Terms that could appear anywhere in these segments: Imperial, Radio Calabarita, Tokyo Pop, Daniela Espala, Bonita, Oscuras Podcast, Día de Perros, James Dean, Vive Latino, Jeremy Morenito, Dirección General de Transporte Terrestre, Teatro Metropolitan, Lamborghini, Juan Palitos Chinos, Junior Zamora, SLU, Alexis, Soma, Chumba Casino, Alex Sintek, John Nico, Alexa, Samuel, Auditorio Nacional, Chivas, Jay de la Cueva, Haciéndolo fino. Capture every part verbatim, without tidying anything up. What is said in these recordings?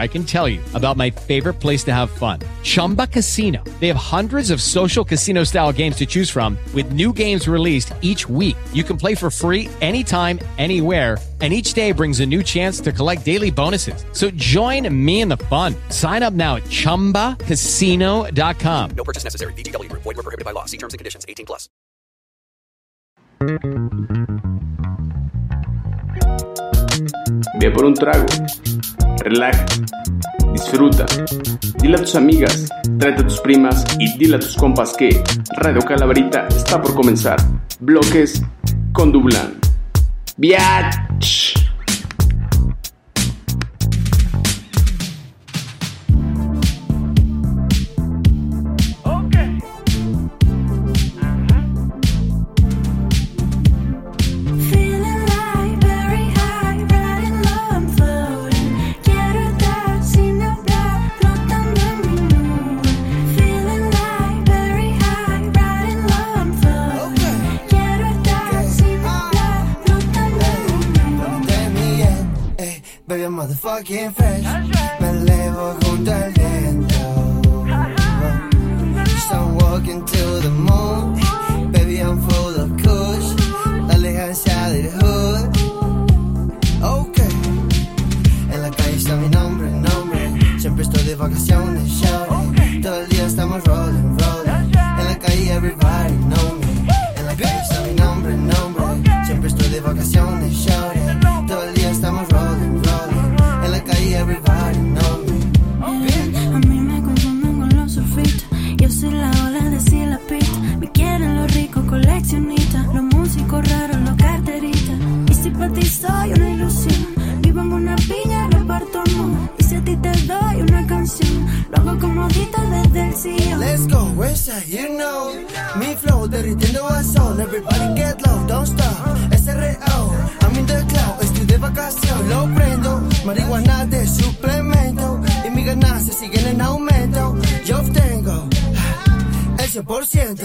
I can tell you about my favorite place to have fun, Chumba Casino. They have hundreds of social casino style games to choose from, with new games released each week. You can play for free anytime, anywhere, and each day brings a new chance to collect daily bonuses. So join me in the fun. Sign up now at chumba casino dot com. No purchase necessary. V G W Group. Void where prohibited by law. See terms and conditions. eighteen plus. Ve por un trago, relaja, disfruta, dile a tus amigas, tráete a tus primas y dile a tus compas que Radio Calabarita está por comenzar. Bloques con Dublán. ¡Biatch! Motherfucking fresh, right. Me elevo junto al viento. Start walking to the moon. Baby, I'm full of kush. Elegancia del hood. Ok. En la calle está mi nombre, nombre. Siempre estoy de vacaciones, show. Okay. Todo el día estamos rolling, rolling. Right. En la calle everybody know me. En la calle está mi nombre, nombre. Okay. Siempre estoy de vacaciones, show. Todo el día estamos rolling, rolling. Everybody know me. A mí me confunden con los surfistas. Yo soy la ola de sí la pista. Me quieren los ricos coleccionistas, los músicos raros, los carteristas. Y si para ti soy una ilusión, vivo en una piña, reparto amor. Y si a ti te doy una canción, lo hago como Dita desde el sillón. Let's go, where's that, you know. Mi flow derritiendo a sol. Everybody get low, don't stop. S R O, I'm in the cloud. Estoy de vacación, lo prendo. Marihuana de suplemento y mis ganancias siguen en aumento. Yo obtengo el cien por ciento.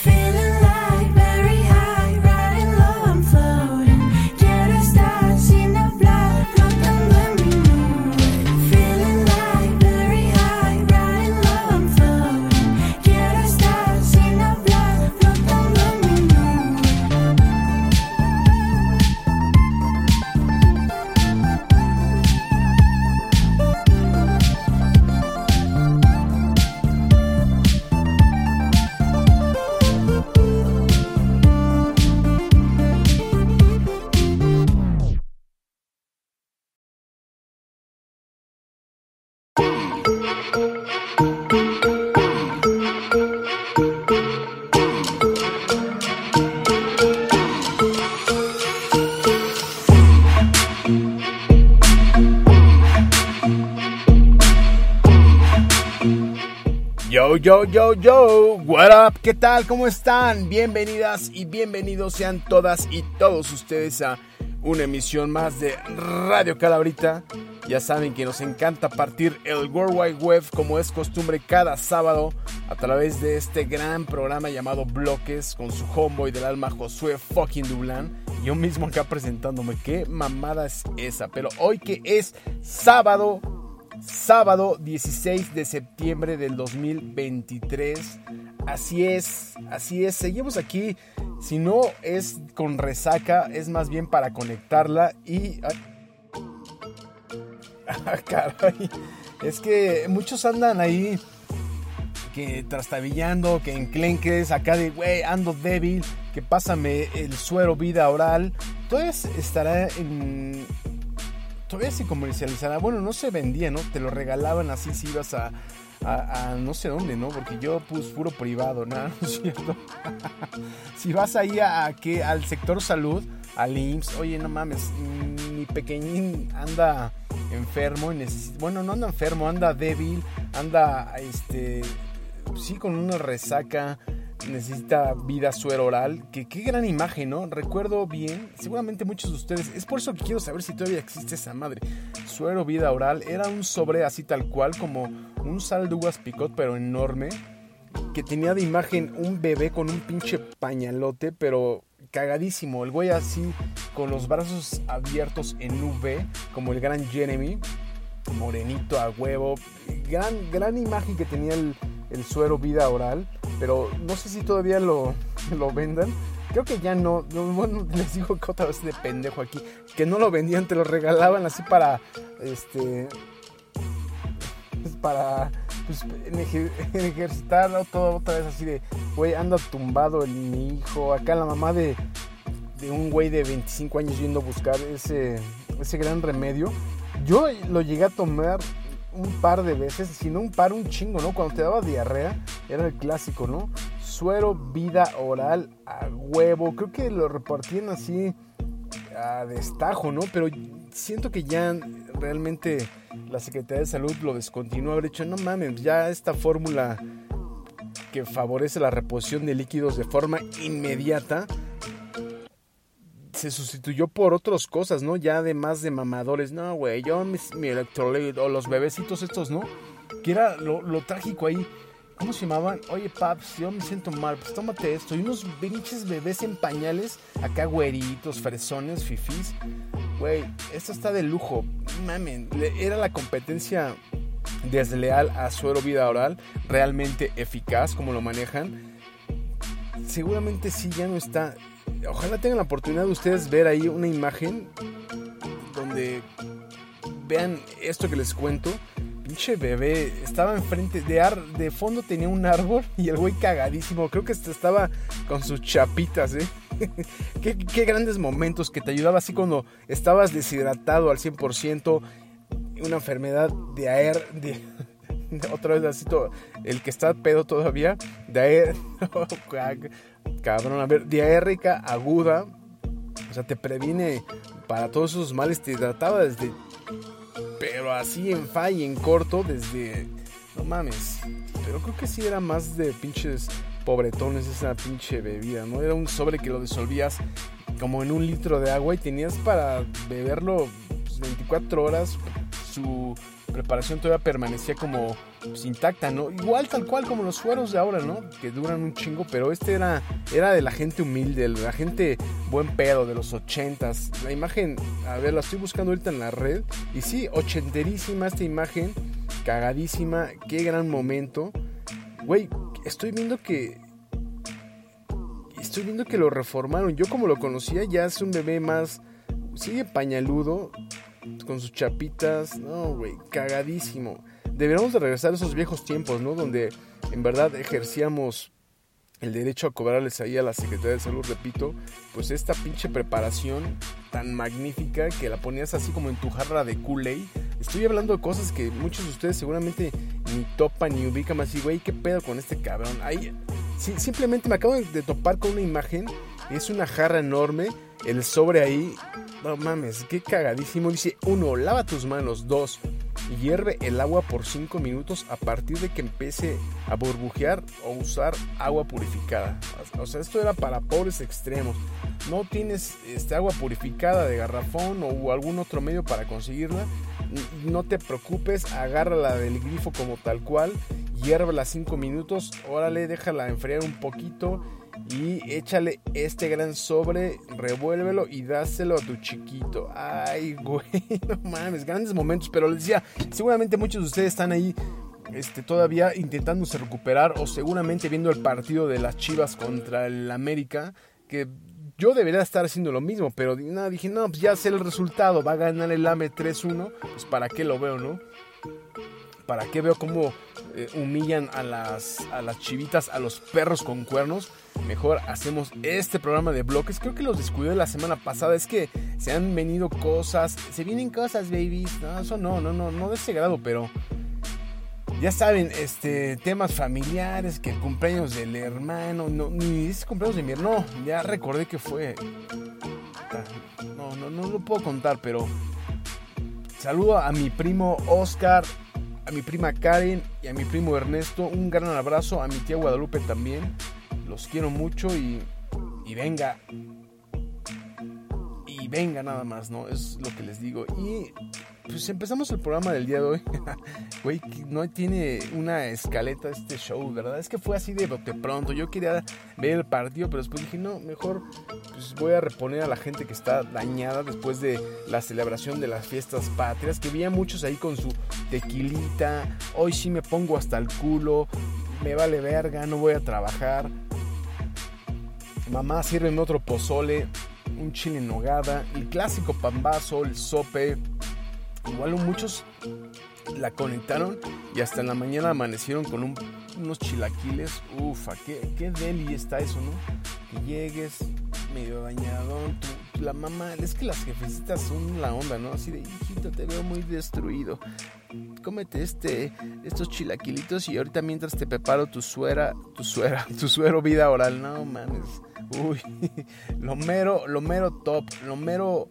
Feeling like very high, riding low, I'm floating. Quiero estar sin hablar, flotando en mi nube. Feeling like very high, riding low, I'm floating. Quiero estar sin hablar, flotando en mi nube. Yo, yo, yo, yo, what up, ¿qué tal? ¿Cómo están? Bienvenidas y bienvenidos sean todas y todos ustedes a una emisión más de Radio Calabrita. Ya saben que nos encanta partir el World Wide Web como es costumbre cada sábado a través de este gran programa llamado Bloques con su homeboy del alma Josué Fucking Dublán. Yo mismo acá presentándome, qué mamada es esa, pero hoy que es sábado... Sábado dieciséis de septiembre del dos mil veintitrés. Así es, así es. Seguimos aquí. Si no es con resaca, es más bien para conectarla y... Ah, caray. Es que muchos andan ahí que trastabillando, que enclenques, acá de, güey, ando débil, que pásame el suero vida oral. Entonces estará en... Todavía se comercializará, bueno, no se vendía, ¿no? Te lo regalaban así si ibas a, a, a no sé dónde, ¿no? Porque yo puse puro privado, nada, ¿no es cierto? Si vas ahí a, a que al sector salud, al I M S S, oye, no mames, mi pequeñín anda enfermo, y neces- bueno, no anda enfermo, anda débil, anda, este, sí, con una resaca, necesita vida suero oral, que qué gran imagen, ¿no? Recuerdo bien, seguramente muchos de ustedes, es por eso que quiero saber si todavía existe esa madre. Suero Vida Oral era un sobre así tal cual, como un sal de uvas picot, pero enorme, que tenía de imagen un bebé con un pinche pañalote, pero cagadísimo, el güey así con los brazos abiertos en V, como el gran Jeremy Morenito a huevo. Gran, gran imagen que tenía el el suero vida oral, pero no sé si todavía lo, lo vendan. Creo que ya no, no, bueno, les digo que otra vez de pendejo aquí, que no lo vendían, te lo regalaban así para, este, pues para, pues, ejer, ejercitarlo todo otra vez así de, güey, anda tumbado el, mi hijo, acá la mamá de, de un güey de veinticinco años yendo a buscar ese, ese gran remedio. Yo lo llegué a tomar un par de veces, si no un par, un chingo, ¿no? Cuando te daba diarrea, era el clásico, ¿no? Suero vida oral a huevo. Creo que lo repartían así a destajo, ¿no? Pero siento que ya realmente la Secretaría de Salud lo descontinuó. Haber dicho, no mames, ya esta fórmula que favorece la reposición de líquidos de forma inmediata se sustituyó por otras cosas, ¿no? Ya además de mamadores, no, güey, yo mis, mi electrolito, o los bebecitos estos, ¿no? Que era lo, lo trágico ahí. ¿Cómo se llamaban? Oye, paps, yo me siento mal, pues tómate esto. Y unos pinches bebés en pañales, acá güeritos, fresones, fifís. Güey, esto está de lujo. Mamen, era la competencia desleal a suero vida oral, realmente eficaz, como lo manejan. Seguramente sí, ya no está. Ojalá tengan la oportunidad de ustedes ver ahí una imagen donde vean esto que les cuento. Pinche bebé, estaba enfrente de ar, de fondo tenía un árbol y el güey cagadísimo. Creo que estaba con sus chapitas, ¿eh? qué, qué grandes momentos que te ayudaba así cuando estabas deshidratado al cien por ciento. Una enfermedad de aer... De, otra vez así todo, el que está pedo todavía, de aer... Cabrón, a ver, diarreica aguda, o sea, te previene para todos esos males, te hidrataba desde, pero así en fa y en corto, desde, no mames, pero creo que sí era más de pinches pobretones esa pinche bebida, ¿no? Era un sobre que lo disolvías como en un litro de agua y tenías para beberlo pues, veinticuatro horas, su preparación todavía permanecía como pues, intacta, ¿no? Igual tal cual como los sueros de ahora, ¿no? Que duran un chingo, pero este era, era de la gente humilde, de la gente buen pedo, de los ochentas. La imagen, a ver, la estoy buscando ahorita en la red. Y sí, ochenterísima esta imagen, cagadísima, qué gran momento. Güey, estoy viendo que... Estoy viendo que lo reformaron. Yo como lo conocía, ya es un bebé más... Sigue pañaludo... con sus chapitas, no, güey, cagadísimo. Deberíamos de regresar a esos viejos tiempos, ¿no? Donde en verdad ejercíamos el derecho a cobrarles ahí a la Secretaría de Salud, repito, pues esta pinche preparación tan magnífica que la ponías así como en tu jarra de Kool-Aid. Estoy hablando de cosas que muchos de ustedes seguramente ni topan ni ubican, así, güey, ¿qué pedo con este cabrón? Ahí, sí, simplemente me acabo de topar con una imagen, es una jarra enorme, el sobre ahí, no mames, qué cagadísimo. Dice, uno, lava tus manos. Dos, hierve el agua por cinco minutos a partir de que empiece a burbujear o usar agua purificada. O sea, esto era para pobres extremos. No tienes este, agua purificada de garrafón o algún otro medio para conseguirla, no te preocupes, agárrala del grifo como tal cual, hiérvela cinco minutos, órale, déjala enfriar un poquito y échale este gran sobre, revuélvelo y dáselo a tu chiquito. Ay, güey, no mames, grandes momentos. Pero les decía, seguramente muchos de ustedes están ahí este, todavía intentándose recuperar o seguramente viendo el partido de las Chivas contra el América, que yo debería estar haciendo lo mismo, pero nada, dije, no, pues ya sé el resultado, va a ganar el A M E tres uno, pues para qué lo veo, ¿no? Para qué veo cómo eh, humillan a las, a las chivitas, a los perros con cuernos. Mejor hacemos este programa de bloques. Creo que los descuidé la semana pasada. Es que se han venido cosas. Se vienen cosas, babies. No, eso no, no, no, no de ese grado, pero Ya saben, este, temas familiares, que el cumpleaños del hermano, no, ni es cumpleaños de mi hermano, no, ya recordé que fue. No, no, no lo puedo contar, pero saludo a mi primo Oscar, a mi prima Karen y a mi primo Ernesto. Un gran abrazo a mi tía Guadalupe también. Los quiero mucho y, y venga. Y venga nada más, ¿no? Es lo que les digo. Y pues empezamos el programa del día de hoy. Güey, no tiene una escaleta este show, ¿verdad? Es que fue así de bote pronto. Yo quería ver el partido, pero después dije, no, mejor pues voy a reponer a la gente que está dañada después de la celebración de las fiestas patrias, que vi a muchos ahí con su tequilita. Hoy sí me pongo hasta el culo, me vale verga, no voy a trabajar. Mamá, sírveme otro pozole, un chile en nogada, el clásico pambazo, el sope. Igual muchos la conectaron y hasta en la mañana amanecieron con un, unos chilaquiles. Ufa, qué, qué deli está eso, ¿no? Que llegues medio bañadón, tu, la mamá, es que las jefecitas son la onda, ¿no? Así de, hijito, te veo muy destruido, cómete este, estos chilaquilitos y ahorita mientras te preparo tu suera, tu suera, tu suero vida oral. No mames, uy, lo mero, lo mero top, lo mero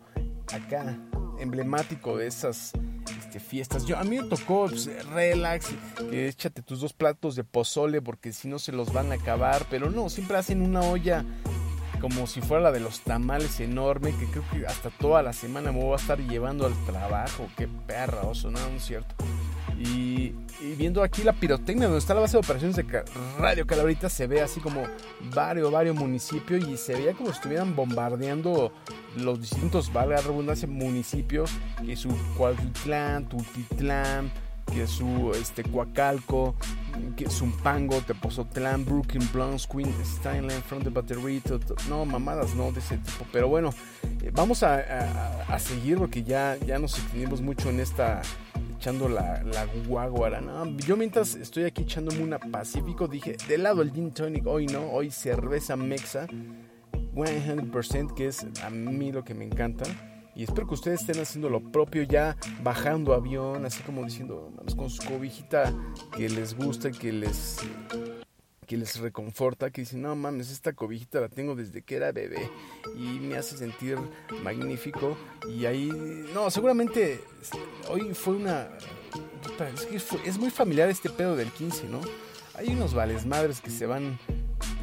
acá, emblemático de esas este, fiestas. Yo, a mí me tocó pues, relax, que échate tus dos platos de pozole porque si no se los van a acabar, pero no, siempre hacen una olla como si fuera la de los tamales enorme, que creo que hasta toda la semana me voy a estar llevando al trabajo. Qué perra, oso, no, no es cierto. Y, y viendo aquí la pirotecnia, donde está la base de operaciones de Radio Calabarita, se ve así como varios, varios municipios, y se veía como si estuvieran bombardeando los distintos, valga la redundancia, municipios, que su Cuautitlán, Tultitlán, que su este, Coacalco, que Zumpango, Tepozotlán, Brooklyn, Blancs, Queen, Steinland, Front de Baterito, no, mamadas no de ese tipo. Pero bueno, vamos a, a, a seguir porque ya, ya nos extendimos mucho en esta... echando la, la guaguara, ¿no? Yo mientras estoy aquí echándome una Pacífico, dije, de lado el gin tonic, hoy no, hoy cerveza mexa, cien por ciento, que es a mí lo que me encanta. Y espero que ustedes estén haciendo lo propio, ya bajando avión, así como diciendo, con su cobijita que les gusta, que les... que les reconforta, que dicen, no mames, esta cobijita la tengo desde que era bebé y me hace sentir magnífico. Y ahí, no, seguramente hoy fue una, es que fue, es muy familiar este pedo del quince, ¿no? Hay unos valesmadres que se van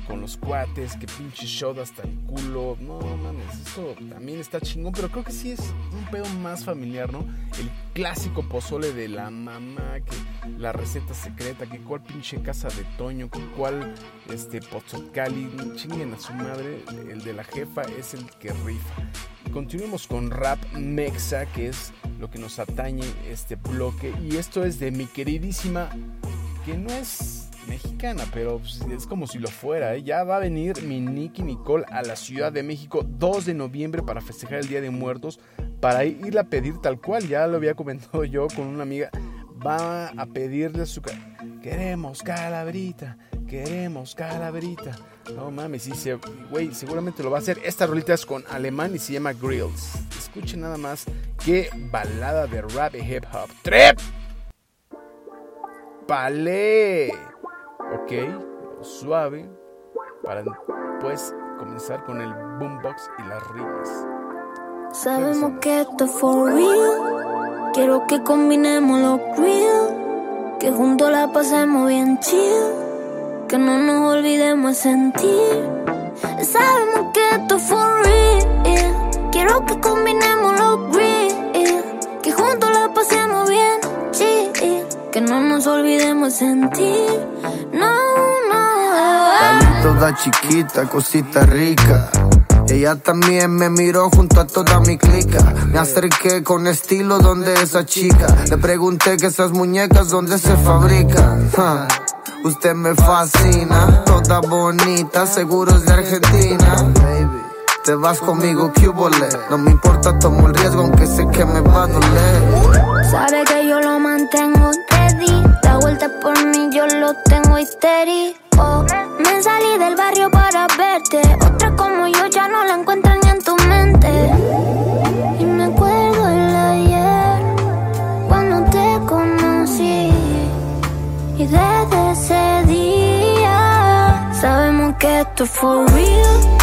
con los cuates, que pinche shot hasta el culo, no mames, esto también está chingón, pero creo que sí es un pedo más familiar, ¿no? El clásico pozole de la mamá, que la receta secreta, que cuál pinche casa de Toño, que cuál este pozzocali, chinguen a su madre, el de la jefa es el que rifa. Continuemos con rap mexa, que es lo que nos atañe este bloque, y esto es de mi queridísima, que no es mexicana, pero pues, es como si lo fuera, ¿eh? Ya va a venir mi Nicki Nicole a la Ciudad de México dos de noviembre para festejar el Día de Muertos, para irla a pedir tal cual. Ya lo había comentado yo con una amiga, va a pedirle a su ca- queremos calaverita, queremos calaverita, no mames, y se, güey, seguramente lo va a hacer. Esta rolita es con Alemán y se llama Grills. Escuchen nada más qué balada de rap y hip hop. ¡Trep! ¡Palé! Ok, suave, para después comenzar con el boombox y las rimas. Sabemos que esto es for real, quiero que combinemos lo real, que juntos la pasemos bien chill, que no nos olvidemos de sentir. Sabemos que esto es for real, quiero que combinemos lo real, que juntos la pasemos bien chill, que no nos olvidemos de sentir. No, no. Cali toda chiquita, cosita rica. Ella también me miró junto a toda mi clica. Me acerqué con estilo, ¿dónde esa chica? Le pregunté que esas muñecas, ¿dónde se fabrican? Huh. Usted me fascina, toda bonita, seguro es de Argentina. Te vas conmigo, cúbole. No me importa, tomo el riesgo, aunque sé que me va a doler. Sabe que yo lo mantengo ready. La vuelta por mí yo lo tengo histérico. Me salí del barrio para verte. Otra como yo ya no la encuentro ni en tu mente. Y me acuerdo el ayer, cuando te conocí. esto es for real.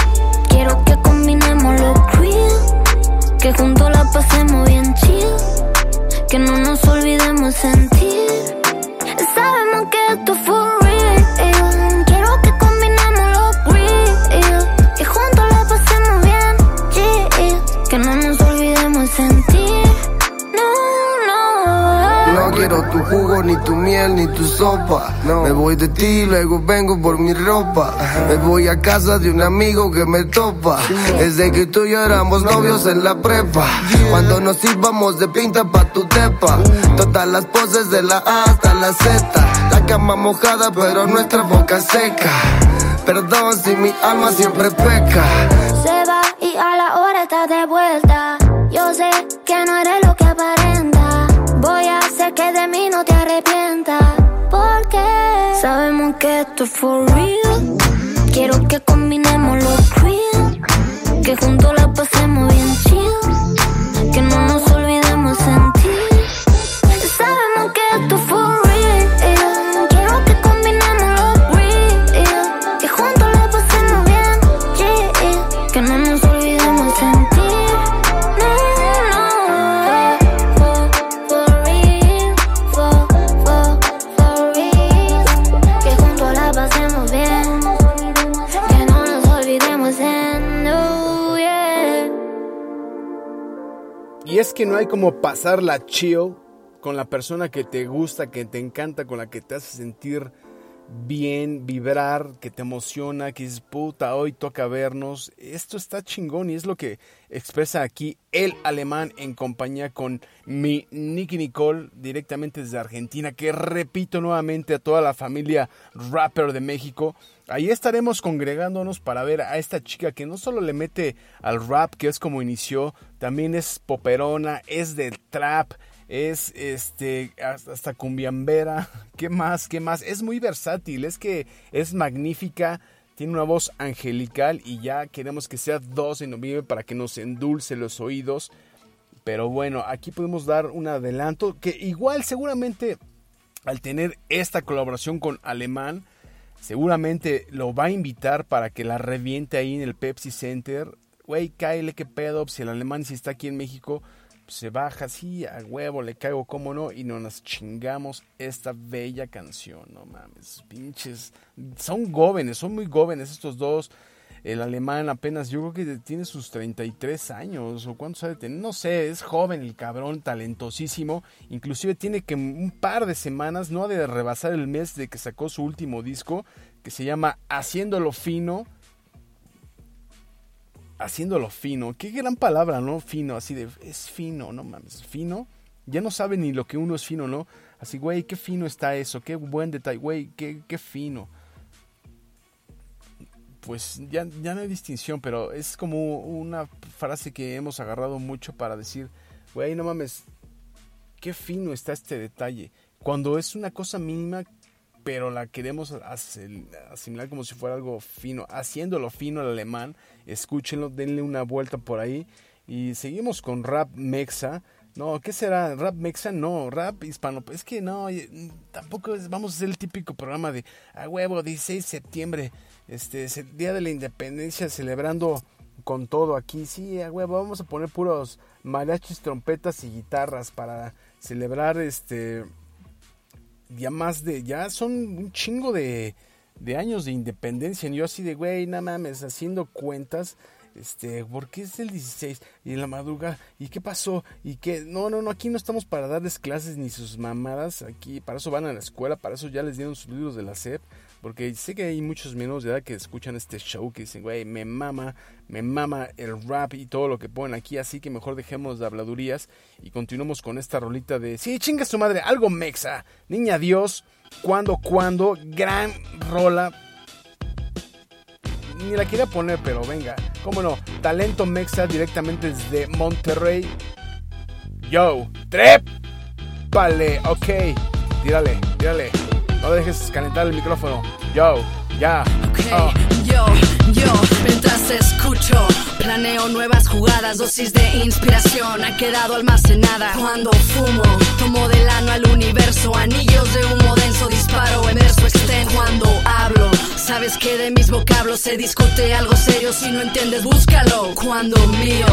Quiero que combinemos los real, que juntos la pasemos bien chill, que no nos olvidemos sentir. Sabemos que esto es for real. Quiero que combinemos los real, que juntos la pasemos bien chill, que no nos olvidemos sentir. No quiero tu jugo, ni tu miel, ni tu sopa. No. Me voy de ti, luego vengo por mi ropa. Ajá. Me voy a casa de un amigo que me topa. Sí. Desde que tú y yo éramos novios en la prepa. Yeah. Cuando nos íbamos de pinta pa' tu tepa. Uh. Todas las poses de la A hasta la Z. La cama mojada, pero nuestra boca seca. Perdón si mi alma siempre peca. Se va y a la hora está de vuelta. Yo sé que no eres lo que aparenta. Voy a hacer que de mí no te arrepientas, porque sabemos que esto es for real. Quiero que combinemos los real, que juntos la pasemos bien chill, que no nos olvidemos sentir. Sabemos que esto es for real. Quiero que combinemos los real, que juntos la pasemos bien chill, que no nos olvidemos sentir. Y es que no hay como pasarla chill con la persona que te gusta, que te encanta, con la que te hace sentir bien, vibrar, que te emociona, que dices, puta, hoy toca vernos. Esto está chingón y es lo que expresa aquí el Alemán en compañía con mi Nicki Nicole directamente desde Argentina, que repito nuevamente a toda la familia rapper de México. Ahí estaremos congregándonos para ver a esta chica que no solo le mete al rap, que es como inició, también es poperona, es del trap, es este hasta cumbiambera. ¿Qué más? ¿Qué más? Es muy versátil, es que es magnífica, tiene una voz angelical y ya queremos que sea doce de noviembre para que nos endulce los oídos. Pero bueno, aquí podemos dar un adelanto que igual seguramente al tener esta colaboración con Alemán, seguramente lo va a invitar para que la reviente ahí en el Pepsi Center. Güey, cáele, qué pedo. Si el Alemán si está aquí en México, pues se baja así, a huevo, le caigo, cómo no. Y no nos chingamos esta bella canción. No mames, pinches. Son jóvenes, son muy jóvenes estos dos. El Alemán apenas, yo creo que tiene sus treinta y tres años o cuántos ha de tener. No sé, es joven el cabrón, talentosísimo. Inclusive tiene que un par de semanas, no ha de rebasar el mes de que sacó su último disco, que se llama Haciéndolo Fino. Haciéndolo fino, qué gran palabra, ¿no? Fino, así de, es fino, no mames, fino. Ya no sabe ni lo que uno es fino, ¿no? Así, güey, qué fino está eso, qué buen detalle, güey, qué, qué fino. Pues ya, ya no hay distinción, pero es como una frase que hemos agarrado mucho para decir, güey, no mames, qué fino está este detalle. Cuando es una cosa mínima, pero la queremos asimilar como si fuera algo fino. Haciéndolo fino al Alemán, escúchenlo, denle una vuelta por ahí. Y seguimos con rap mexa. No, ¿qué será? ¿Rap mexa? No, rap hispano. Es que no, tampoco es, vamos a hacer el típico programa de a huevo, dieciséis de septiembre, este es el Día de la Independencia, celebrando con todo aquí. Sí, a huevo, vamos a poner puros mariachis, trompetas y guitarras para celebrar este ya más de, ya son un chingo de, de años de independencia. Y yo así de, güey, no mames, haciendo cuentas. Este, ¿por qué es el dieciséis? Y en la madrugada, ¿y qué pasó? ¿Y qué? No, no, no, aquí no estamos para darles clases ni sus mamadas. Aquí, para eso van a la escuela, para eso ya les dieron sus libros de la SEP. Porque sé que hay muchos menores de edad que escuchan este show que dicen, güey, me mama, me mama el rap y todo lo que ponen aquí. Así que mejor dejemos de habladurías y continuemos con esta rolita de, sí, chinga su madre, algo mexa. Niña Dios, cuando, cuando, gran rola. Ni la quería poner, pero venga, cómo no, talento mexa directamente desde Monterrey. Yo, trépale, ok, tírale, tírale, no dejes calentar el micrófono. Yo, ya, okay, oh. yo, yo, mientras escucho, planeo nuevas jugadas, dosis de inspiración ha quedado almacenada. Cuando fumo, tomo del ano al universo, anillos de humo denso, disparo en verso extenso. Cuando hablo, sabes que de mis vocablos se discute algo serio. Si no entiendes, búscalo. Cuando mío,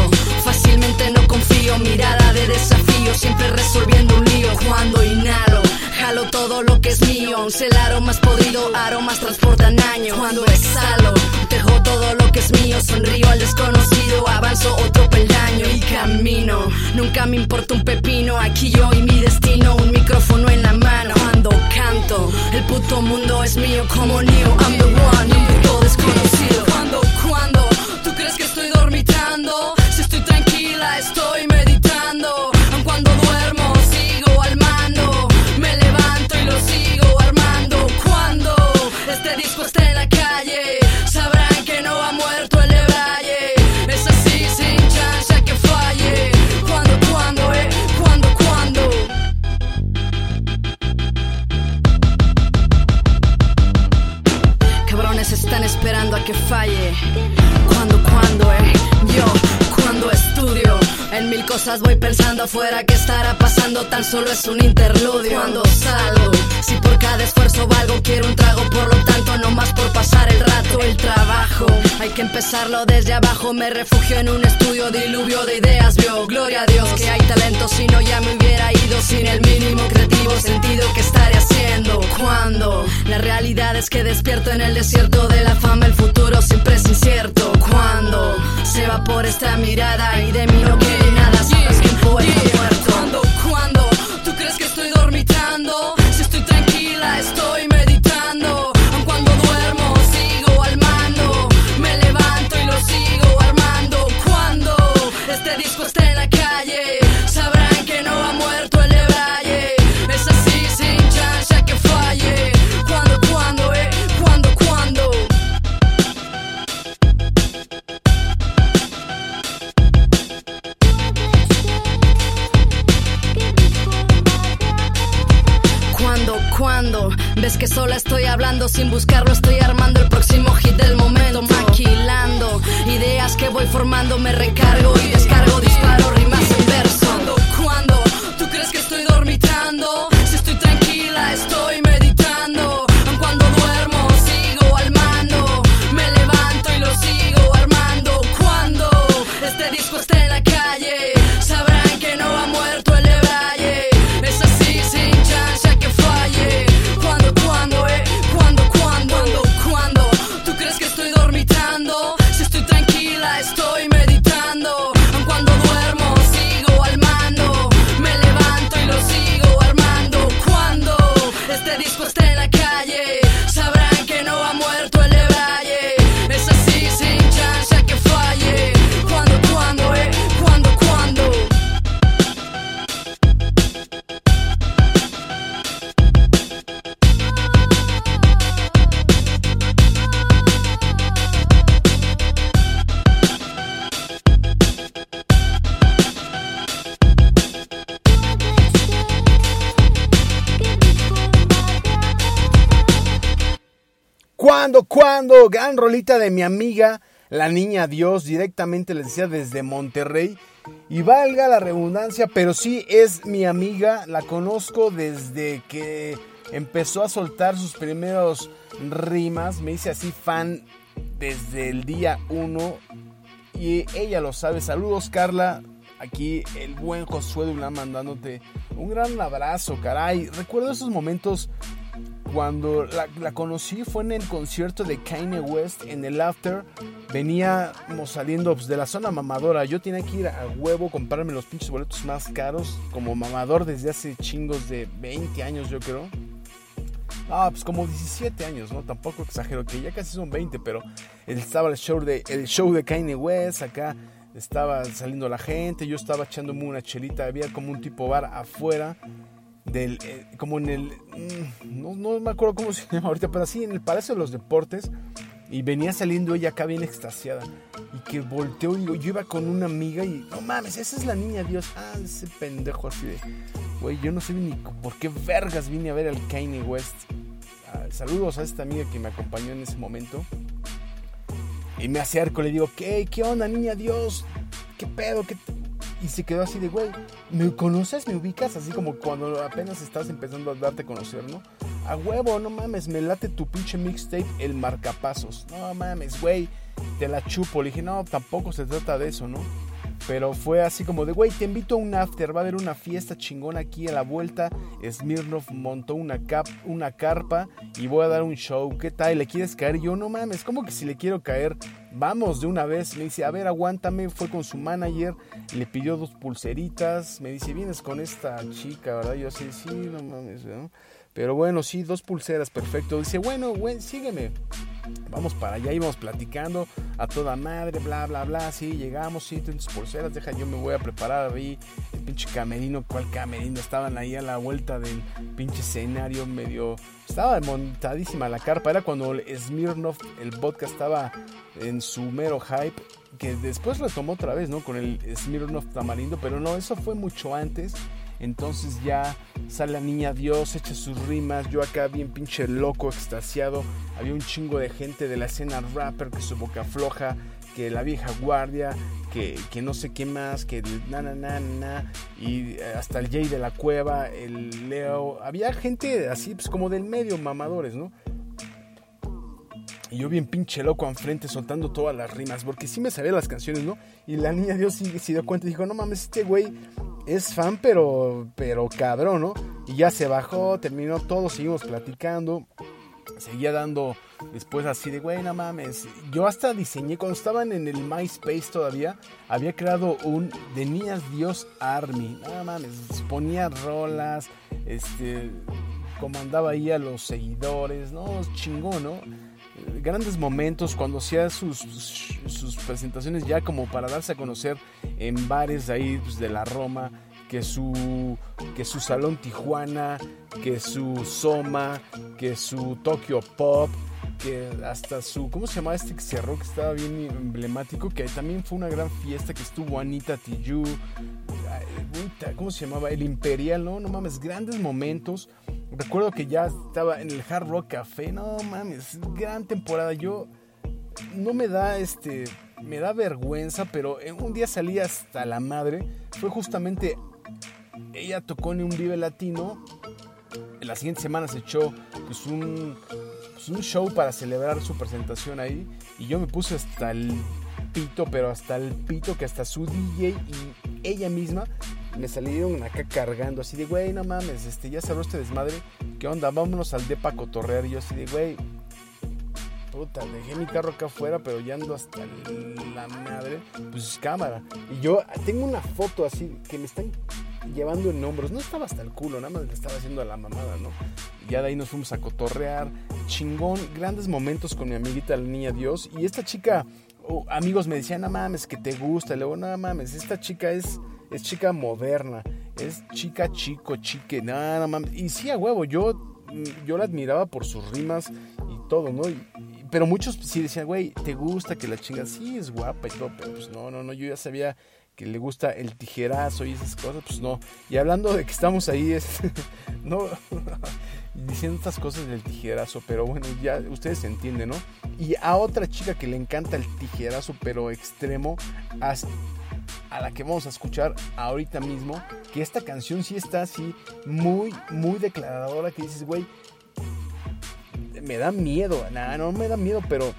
fácilmente no confío. Mirada de desafío, siempre resolviendo un lío. Cuando inhalo, jalo todo lo que es mío. Es el aroma es podrido, aromas transportan años. Cuando exhalo, dejo todo lo que es mío. Sonrío al desconocido, avanzo otro peldaño y camino. Nunca me importa un pepino, aquí yo y mi destino. Un micrófono en la mano. Cuando canto, el puto mundo es mío como Neo. I'm the one, un puto desconocido. Cuando, cuando, ¿tú crees que estoy dormitando? Si estoy tranquila, estoy meditando. Aun cuando duermo, sigo al mando. Me levanto y lo sigo armando. Cuando este disco esté en la calle, sabrán que no ha muerto el de Braille. Es así, sin chance a que falle. Cuando, cuando, eh, cuando, cuando. Cabrones están esperando a que falle. Cuando, cuando, eh, yo. Cuando estudio, en mil cosas voy pensando afuera que estará pasando, tan solo es un interludio. Cuando salgo, si por cada esfuerzo valgo, quiero un trago, por lo tanto no más por pasar el rato. El trabajo, hay que empezarlo desde abajo, me refugio en un estudio, diluvio de ideas, vio, gloria a Dios que hay talento, si no ya me hubiera ido sin el mínimo creativo sentido que estaré haciendo. Cuando la realidad es que despierto en el desierto de la fama, el futuro siempre es incierto. Cuando se va por esta mirada y de mí no quiere nada, sabes que un poeta muerto. Cuando, cuando, ¿tú crees que estoy dormitando? Si estoy tranquila, estoy meditando. Aun cuando duermo, sigo al mando. Me levanto y lo sigo armando. Cuando este disco esté en la calle, sabrán que no ha muerto el de Braille. Es así, sin chance a que falle. Cuando, cuando, eh, cuando, cuando. Cuando ves que sola estoy hablando, sin buscarlo estoy armando el próximo hit del momento. Maquilando ideas que voy formando, me recargo y descargo, disparo rimas en verso. Cuando, cuando, ¿tú crees que estoy dormitando? Si estoy tranquila, estoy meditando. Aun cuando duermo, sigo al mando. Me levanto y lo sigo armando. Cuando este disco esté en la calle, sabrán que no ha muerto el de Braille. Es así, sin chance a que falle. Cuando, cuando, eh, cuando, cuando, cuando, cuando. ¿Tú crees que estoy dormitando? Si estoy tranquila, estoy meditando. Aun cuando duermo, sigo al mando. Me levanto y lo sigo armando. Cuando este disco esté en la calle, sabrán que no ha muerto el de Braille. Es así, sin chance a que falle. Cuando, cuando, eh, cuando, cuando. Cuando, cuando, gran rolita de mi amiga, la Niña Dios, directamente les decía desde Monterrey. Y valga la redundancia, pero sí es mi amiga, la conozco desde que empezó a soltar sus primeros rimas. Me hice así fan desde el día uno y ella lo sabe. Saludos, Carla. Aquí el buen Josué Dublán mandándote un gran abrazo, caray. Recuerdo esos momentos cuando la, la conocí, fue en el concierto de Kanye West en el After. Veníamos saliendo de la zona mamadora. Yo tenía que ir a huevo, comprarme los pinches boletos más caros como mamador desde hace chingos de veinte años, yo creo. Ah, pues como diecisiete años, ¿no? Tampoco exagero, que ya casi son veinte, pero estaba el show de, el show de Kanye West acá. Estaba saliendo la gente, yo estaba echándome una chelita, había como un tipo bar afuera del, eh, como en el, no, no me acuerdo cómo se llama ahorita, pero así en el Palacio de los Deportes, y venía saliendo ella acá bien extasiada, y que volteo y digo, yo iba con una amiga y, no mames, esa es la Niña Dios. Ah, ese pendejo así de, güey, yo no sé ni por qué vergas vine a ver al Kanye West. Ah, saludos a esta amiga que me acompañó en ese momento. Y me acerco, le digo, ¿qué? ¿Qué onda, Niña Dios? ¿Qué pedo? ¿Qué? Y se quedó así de, güey, ¿me conoces? ¿Me ubicas? Así como cuando apenas estás empezando a darte a conocer, ¿no? a huevo, no mames, me late tu pinche mixtape El Marcapasos. No mames, güey, te la chupo. Le dije, no, tampoco se trata de eso, ¿no? Pero fue así como de, güey, te invito a un after, va a haber una fiesta chingona aquí a la vuelta. Smirnoff montó una, cap, una carpa y voy a dar un show. ¿Qué tal? ¿Le quieres caer? Y yo, no mames, ¿cómo que si le quiero caer? Vamos de una vez. Me dice, a ver, aguántame. Fue con su manager, le pidió dos pulseritas. Me dice, vienes con esta chica, ¿verdad? Yo así, sí, no mames, ¿no? Pero bueno, sí, dos pulseras, perfecto. Dice, bueno, güey, sígueme. Vamos para allá, íbamos platicando a toda madre, bla, bla, bla. Sí, llegamos, sí, tus pulseras, deja, yo me voy a preparar ahí. El pinche camerino, ¿cuál camerino? Estaban ahí a la vuelta del pinche escenario medio... Estaba montadísima la carpa, era cuando Smirnoff, el vodka, estaba en su mero hype, que después retomó otra vez, ¿no? Con el Smirnoff Tamarindo, pero no, eso fue mucho antes. Entonces ya sale la Niña Dios, echa sus rimas, yo acá bien pinche loco, extasiado. Había un chingo de gente de la escena rapper, que su boca floja, que la vieja guardia, que, que no sé qué más, que na na na na, y hasta el Jay de la Cueva, el Leo. Había gente así pues como del medio, mamadores, ¿no? Y yo bien pinche loco enfrente soltando todas las rimas, porque sí me sabía las canciones, ¿no? Y la Niña Dios sí se dio cuenta y dijo, no mames, este güey es fan, pero, pero cabrón, ¿no? Y ya se bajó, terminó todo, seguimos platicando. Seguía dando después así de, güey, no mames. Yo hasta diseñé, cuando estaban en el MySpace todavía, había creado un de Niñas Dios Army. No mames, ponía rolas, este, comandaba ahí a los seguidores, ¿no? Chingón, ¿no? Grandes momentos cuando hacía sus, sus, sus presentaciones ya como para darse a conocer en bares ahí pues, de la Roma, que su, que su Salón Tijuana, que su Soma, que su Tokyo Pop, que hasta su, ¿cómo se llamaba este que cerró? Que estaba bien emblemático, que también fue una gran fiesta, que estuvo Anita Tijoux, ¿cómo se llamaba? El Imperial, no, no mames, grandes momentos. Recuerdo que ya estaba en el Hard Rock Café, no mames, gran temporada. Yo no me da este, me da vergüenza, pero un día salí hasta la madre. Fue justamente, ella tocó en un Vive Latino. La siguiente semana se echó pues un, pues un show para celebrar su presentación ahí. Y yo me puse hasta el pito, pero hasta el pito, que hasta su D J y ella misma me salieron acá cargando, así de, güey, no mames, este, ya cerró este desmadre, ¿qué onda? Vámonos al depa a cotorrear. Y yo así de, güey, puta, dejé mi carro acá afuera, pero ya ando hasta la madre, pues cámara. Y yo tengo una foto así, que me están llevando en hombros, no estaba hasta el culo, nada más le estaba haciendo a la mamada, ¿no? Y ya de ahí nos fuimos a cotorrear, chingón, grandes momentos con mi amiguita la Niña Dios. Y esta chica, oh, amigos me decían, no mames, que te gusta, y luego, no mames, esta chica es... es chica moderna, es chica chico, chique, nada, mames. Y sí, a huevo, yo, yo la admiraba por sus rimas y todo, ¿no? Y, y, pero muchos sí decían, güey, ¿te gusta que la chinga? Sí, es guapa y todo, pero pues no, no, no, yo ya sabía que le gusta el tijerazo y esas cosas, pues no. Y hablando de que estamos ahí, es, no, diciendo estas cosas del tijerazo, pero bueno, ya ustedes entienden, ¿no? Y a otra chica que le encanta el tijerazo, pero extremo, hasta... a la que vamos a escuchar ahorita mismo, que esta canción sí está así muy, muy declaradora, que dices, güey, me da miedo, nada, no me da miedo, pero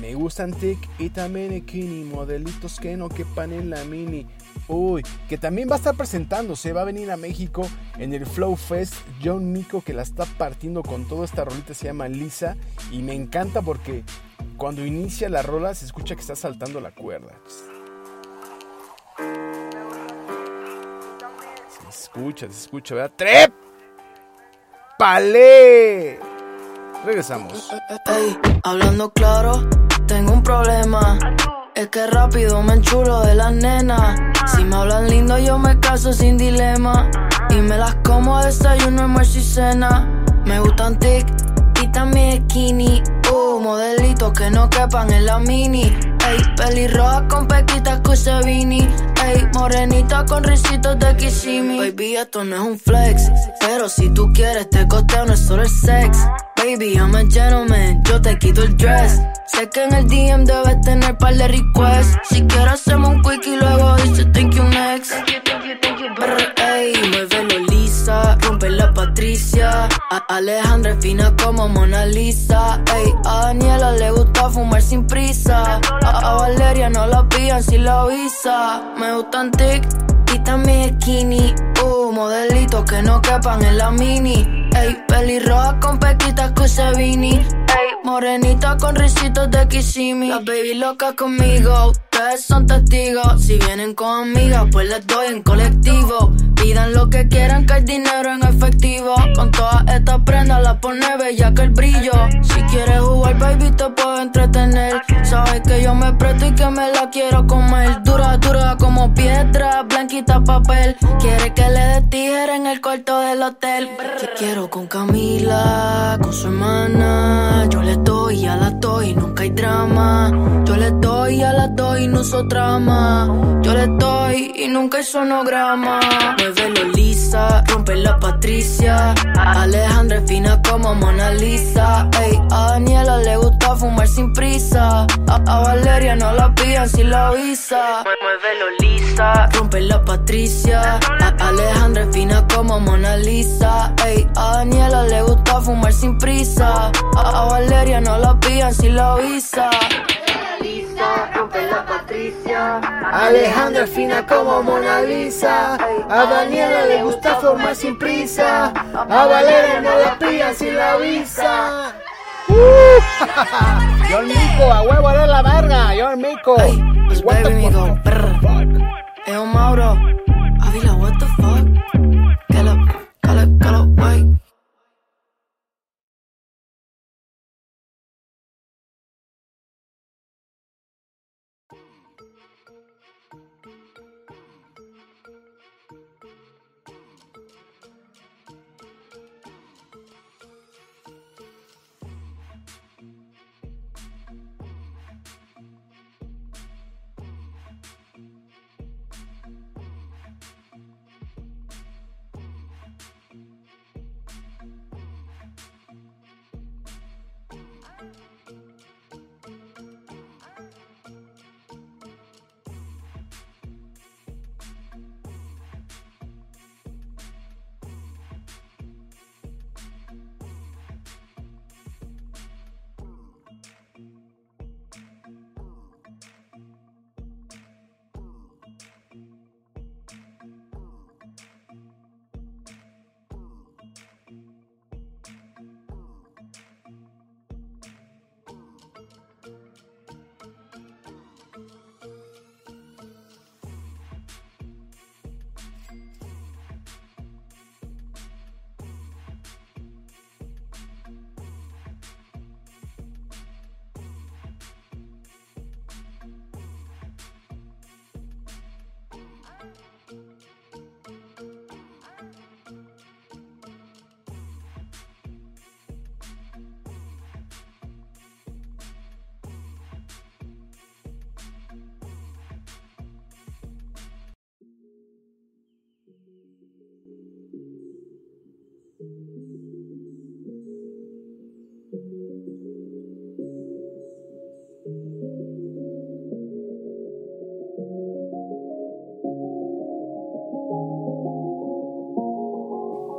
me gustan tic y también equini, modelitos que no quepan en la mini. Uy, que también va a estar presentándose, va a venir a México en el Flow Fest John Nico, que la está partiendo con toda esta rolita, se llama Lisa, y me encanta porque cuando inicia la rola se escucha que está saltando la cuerda. Se escucha, se escucha, ¿verdad? ¡Trep! ¡Palé! Regresamos. Hey, hablando claro, tengo un problema. Es que rápido me enchulo de las nenas. Si me hablan lindo yo me caso sin dilema. Y me las como a desayuno, almuerzo y cena. Me gustan tic y también skinny. Uh, modelitos que no quepan en la mini. Ey, pelirroja con pequitas cusevini. Ey, morenita con risitos de Kissimmee. Baby, esto no es un flex, pero si tú quieres te costeo, no es solo el sex. Baby, I'm a gentleman, yo te quito el dress. Sé que en el D M debes tener par de requests. Si quieres hacemos un quick y luego dices thank you next. Brr, ey, muévelo Lisa, rompe la Patricia. A Alejandra es fina como Mona Lisa, ey. A Daniela le gusta fumar sin prisa. A, a Valeria no la pillan si la avisa. Me gustan tic y también skinny. Uh, modelitos que no quepan en la mini. Ey, pelirroja con pequitas cusevini. Ey, morenita con risitos de Kissimmee. Las baby locas conmigo, ustedes son testigos. Si vienen con amigas, pues les doy en colectivo. Pidan lo que quieran, que hay dinero en efectivo. Con todas estas prendas las pone bella que el brillo. Si quieres jugar, baby, te puedo entretener. Sabes que yo me presto y que me la quiero comer. Dura, dura como piedra, blanquita papel. Quiere que le des tijera en el cuarto del hotel. Que quiero con Camila, con su hermana. Yo le doy a la doy, nunca hay drama. Yo le doy a la doy, no uso trama. Yo le doy y nunca hay sonograma. Muévelo lisa, rompe la Patricia. A Alejandra es fina como Mona Lisa, ey. A Daniela le gusta fumar sin prisa. A, a Valeria no la pillan si la avisa. Muévelo lisa, rompe la Patricia. A Alejandra es fina como Mona Lisa, ey. A Daniela le gusta fumar sin prisa. A, a Valeria no la pillan si la avisa. Rompe la Patricia. Alejandra es fina como Mona Lisa. A Daniela le gusta formar sin prisa. A Valeria no la pillan sin la visa. Uh, John Nico, a huevo de la verga. John Nico. Hey, pues what the fuck? Eo Mauro. Avila, what the fuck? Cala, cala, cala, wey.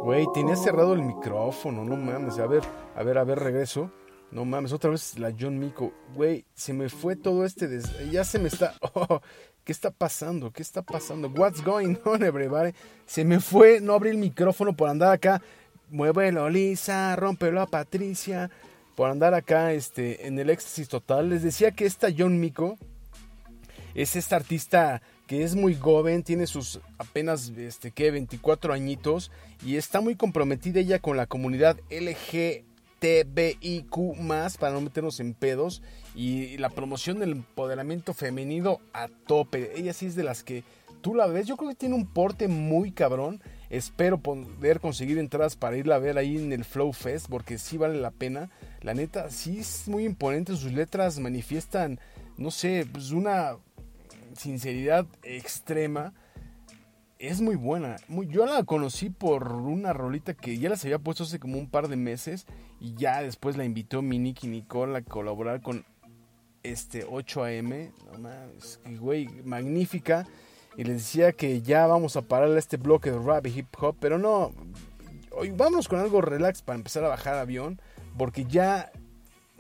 Güey, tenía cerrado el micrófono, no mames. A ver, a ver, a ver, regreso. No mames, otra vez la John Mico. Güey, se me fue todo este... Des... Ya se me está... Oh, ¿qué está pasando? ¿Qué está pasando? What's going on, everybody? Se me fue, no abrí el micrófono por andar acá. Muévelo, Lisa, rómpelo a Patricia. Por andar acá este, en el éxtasis total. Les decía que esta John Mico es esta artista... que es muy joven, tiene sus apenas este, ¿qué? veinticuatro añitos y está muy comprometida ella con la comunidad L G T B I Q más, para no meternos en pedos, y la promoción del empoderamiento femenino a tope. Ella sí es de las que tú la ves, yo creo que tiene un porte muy cabrón. Espero poder conseguir entradas para irla a ver ahí en el Flow Fest, porque sí vale la pena. La neta, sí es muy imponente, sus letras manifiestan, no sé, pues una... sinceridad extrema. Es muy buena. Muy, yo la conocí por una rolita que ya las había puesto hace como un par de meses. Y ya después la invitó mi Nicki Nicole a colaborar con este ocho a m. No mames, güey, magnífica. Y les decía que ya vamos a parar este bloque de rap y hip hop. Pero no, hoy vámonos con algo relax para empezar a bajar avión, porque ya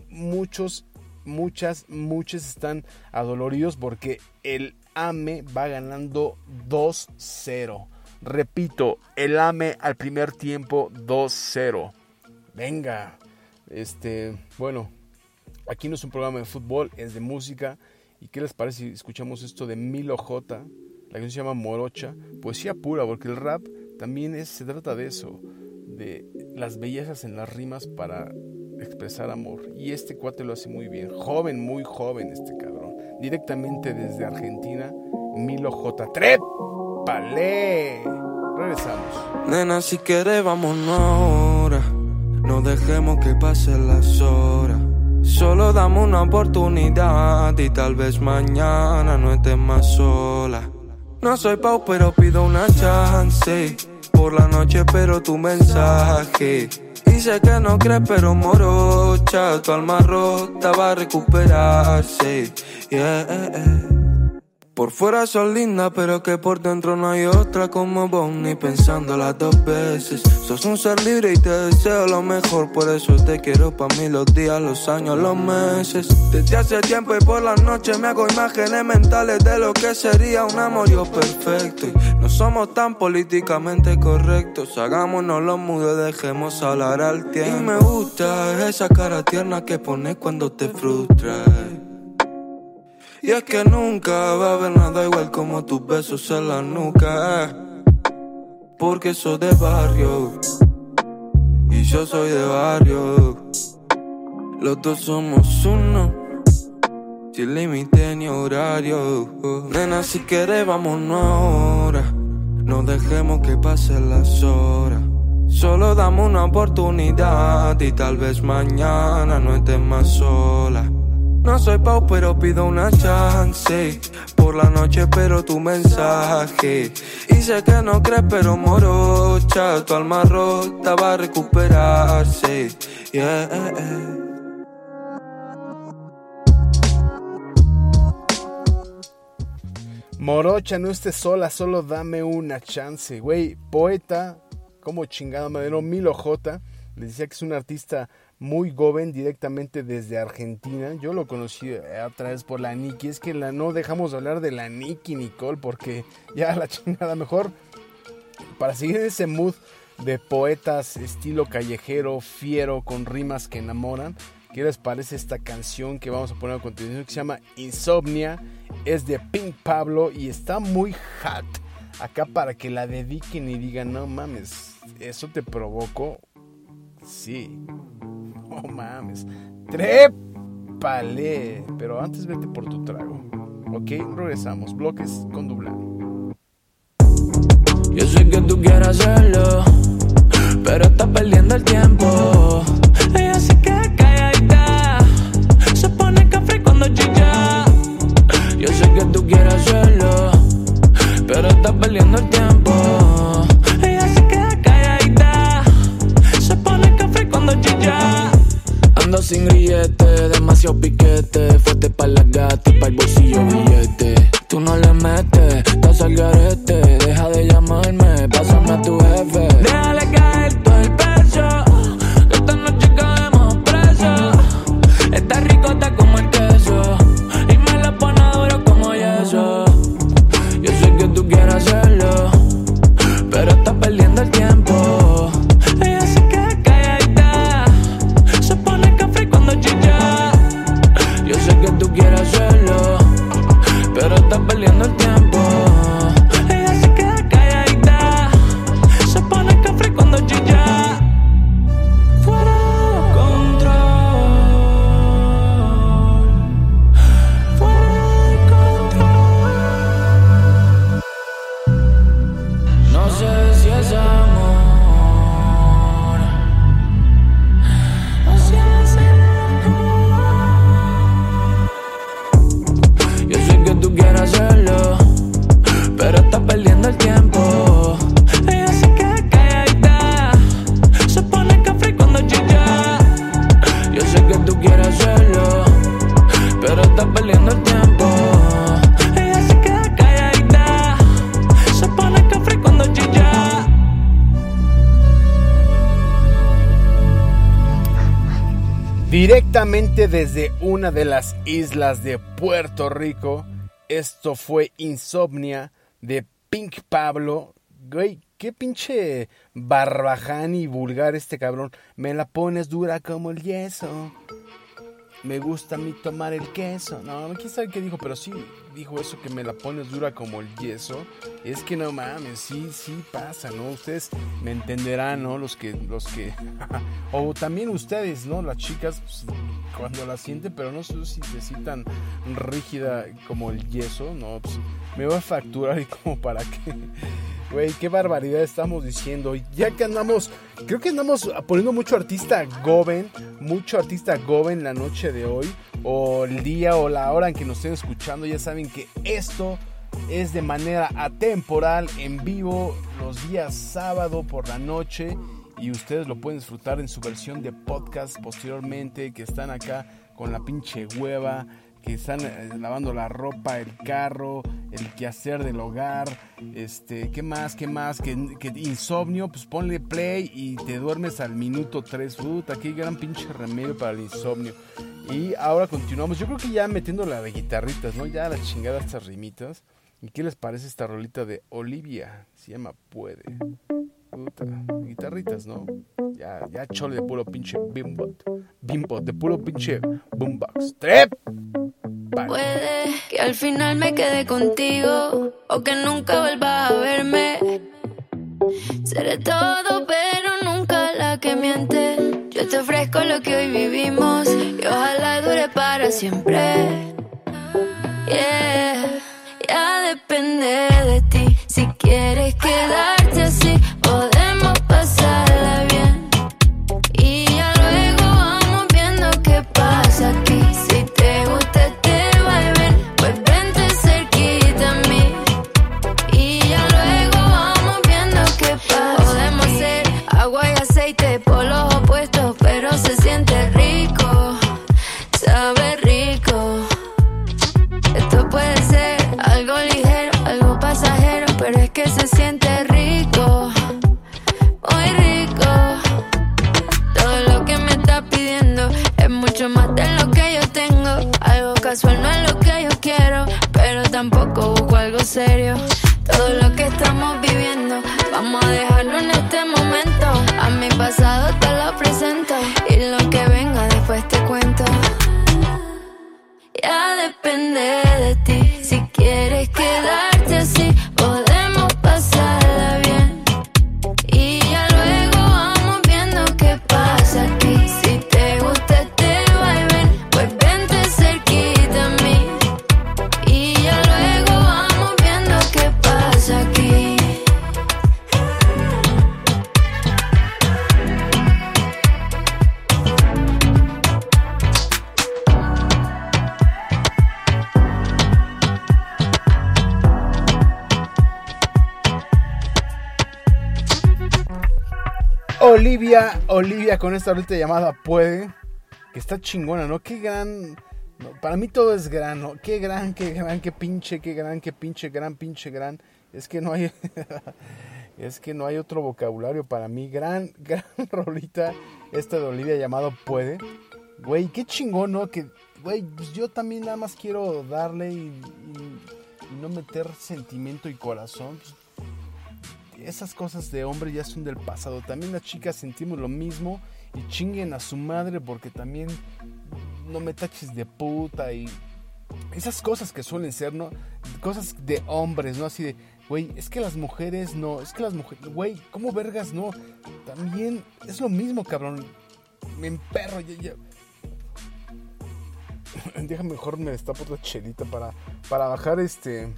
muchos, muchas, muchas están adoloridos porque el A M E va ganando dos cero. Repito, el A M E al primer tiempo dos cero. Venga, este, bueno, aquí no es un programa de fútbol, es de música. ¿Y qué les parece si escuchamos esto de Milo J? La canción se llama Morocha, poesía pura, porque el rap también es, se trata de eso, de las bellezas en las rimas para expresar amor. Y este cuate lo hace muy bien, joven, muy joven este cabrón. Directamente desde Argentina, Milo J. ¡Trépale! Regresamos. Nena, si quieres vámonos ahora, no dejemos que pasen las horas. Solo dame una oportunidad y tal vez mañana no estés más sola. No soy pau pero pido una chance, por la noche espero tu mensaje. Y sé que no crees pero morocha, tu alma rota va a recuperarse, yeah. Por fuera son lindas pero que por dentro no hay otra como vos, ni pensándola dos veces. Sos un ser libre y te deseo lo mejor, por eso te quiero pa' mí los días, los años, los meses. Desde hace tiempo y por las noches me hago imágenes mentales de lo que sería un amorío perfecto. Y no somos tan políticamente correctos, hagámonos los mudos, dejemos hablar al tiempo. Y me gusta esa cara tierna que pones cuando te frustras. Y es que nunca va a haber nada igual como tus besos en la nuca, eh. Porque sos de barrio y yo soy de barrio. Los dos somos uno, sin límite ni horario, oh. Nena, si querés vámonos ahora, no dejemos que pasen las horas. Solo dame una oportunidad y tal vez mañana no estés más sola. No soy pau pero pido una chance, por la noche espero tu mensaje. Y sé que no crees pero morocha, tu alma rota va a recuperarse, yeah. Morocha, no estés sola, solo dame una chance. Güey, poeta, como chingada madero, Milo J. Les decía que es un artista muy joven, directamente desde Argentina. Yo lo conocí a través por la Nicki. Es que la, no dejamos de hablar de la Nicki Nicole porque ya la chingada. Mejor para seguir ese mood de poetas estilo callejero, fiero, con rimas que enamoran, ¿qué les parece esta canción que vamos a poner a continuación que se llama Insomnia? Es de Pink Pablo y está muy hot acá para que la dediquen y digan, no mames, eso te provocó. Sí. No mames, trépale, pero antes vete por tu trago. Ok, regresamos, bloques con Dublán. Yo sé que tú quieres hacerlo, pero estás perdiendo el tiempo. Ella se queda calladita, se pone café cuando chicha. Yo sé que tú quieres hacerlo, pero estás perdiendo el tiempo. Ella se queda calladita, se pone café cuando chicha. Ando sin grillete, demasiado piquete, fuerte pa' la gata y pa' el bolsillo billete. Tú no le metes, estás al garete, deja de llamarme, pásame a tu jefe. Déjale caer todo el peso, que esta noche caemos presos. Está ricota como el queso, y me la pone duro como yeso. Yo sé que tú quieres hacerlo, pero estás perdiendo el tiempo. Pero estás perdiendo el tiempo. Ella se queda calladita, se pone café cuando chilla. Fuera de control, fuera de control. No sé si es amor, no sé si es amor. Yo sé que tú quieres hacerlo, Directamente desde una de las islas de Puerto Rico, esto fue Insomnia de Pink Pablo. Güey, qué pinche barbaján y vulgar este cabrón. Me la pones dura como el yeso. Me gusta a mí tomar el queso. No, quién sabe qué dijo, pero sí dijo eso, que me la pones dura como el yeso. Es que no mames, sí, sí pasa, ¿no? Ustedes me entenderán, ¿no? Los que, los que... o también ustedes, ¿no? Las chicas, pues, cuando la sienten, pero no sé si se sientan rígida como el yeso, ¿no? Pues, me va a fracturar y como para qué... Güey, qué barbaridad estamos diciendo. Ya que andamos, creo que andamos poniendo mucho artista joven, mucho artista joven la noche de hoy, o el día o la hora en que nos estén escuchando. Ya saben que esto es de manera atemporal, en vivo, los días sábado por la noche, y ustedes lo pueden disfrutar en su versión de podcast posteriormente, que están acá con la pinche hueva, que están lavando la ropa, el carro, el quehacer del hogar, este, ¿qué más? ¿Qué más? Que, que insomnio, pues ponle play y te duermes al minuto tres. Puta, qué gran pinche remedio para el insomnio. Y ahora continuamos, yo creo que ya metiendo la de guitarritas, ¿no? Ya las chingadas estas rimitas. ¿Y qué les parece esta rolita de Olivia? Se llama Puede. Puta, guitarritas, ¿no? Ya, ya chole de puro pinche bimbot. Bimbot, de puro pinche boombox. ¡Trep! Bye. Puede que al final me quede contigo, o que nunca vuelvas a verme. Seré todo, pero nunca la que miente. Yo te ofrezco lo que hoy vivimos, y ojalá dure para siempre. Yeah, ya depende de ti. Si quieres quedarte así, podemos pasarla bien. Y ya luego vamos viendo qué pasa aquí. Si te gusta este vaivén, pues vente cerquita a mí. Y ya luego vamos viendo qué pasa. Podemos aquí ser agua y aceite por los opuestos, pero se siente rico, sabe rico. Esto puede ser algo ligero, algo pasajero, pero es que se siente rico, muy rico. Todo lo que me estás pidiendo es mucho más de lo que yo tengo. Algo casual no es lo que yo quiero, pero tampoco busco algo serio. Todo lo que estamos viviendo, vamos a dejarlo en este momento. A mi pasado te lo presento, y lo que venga después te cuento. Ya depende de ti. Si quieres quedarte así, podemos pasarla bien. Y ya luego vamos viendo qué pasa aquí. Si te gusta este vaivén, pues vente cerquita a mí. Y ya luego vamos viendo qué pasa aquí. Olivia, Olivia con esta ahorita llamada Puede, que está chingona, ¿no? Qué gran, no, para mí todo es gran, ¿no? Qué gran, qué gran, qué pinche, qué gran, qué pinche, gran, pinche, gran. Es que no hay, es que no hay otro vocabulario para mí. Gran, gran rolita esta de Olivia llamada Puede. Güey, qué chingón, ¿no? Que, güey, pues yo también nada más quiero darle y, y, y no meter sentimiento y corazón. Esas cosas de hombre ya son del pasado. También las chicas sentimos lo mismo, y chinguen a su madre, porque también no me taches de puta y esas cosas que suelen ser, ¿no? Cosas de hombres, ¿no? Así de, güey, es que las mujeres no, es que las mujeres, güey, ¿cómo vergas no? También es lo mismo, cabrón. Me emperro, ya, ya. Déjame, mejor me destapo otra chelita para, para bajar este...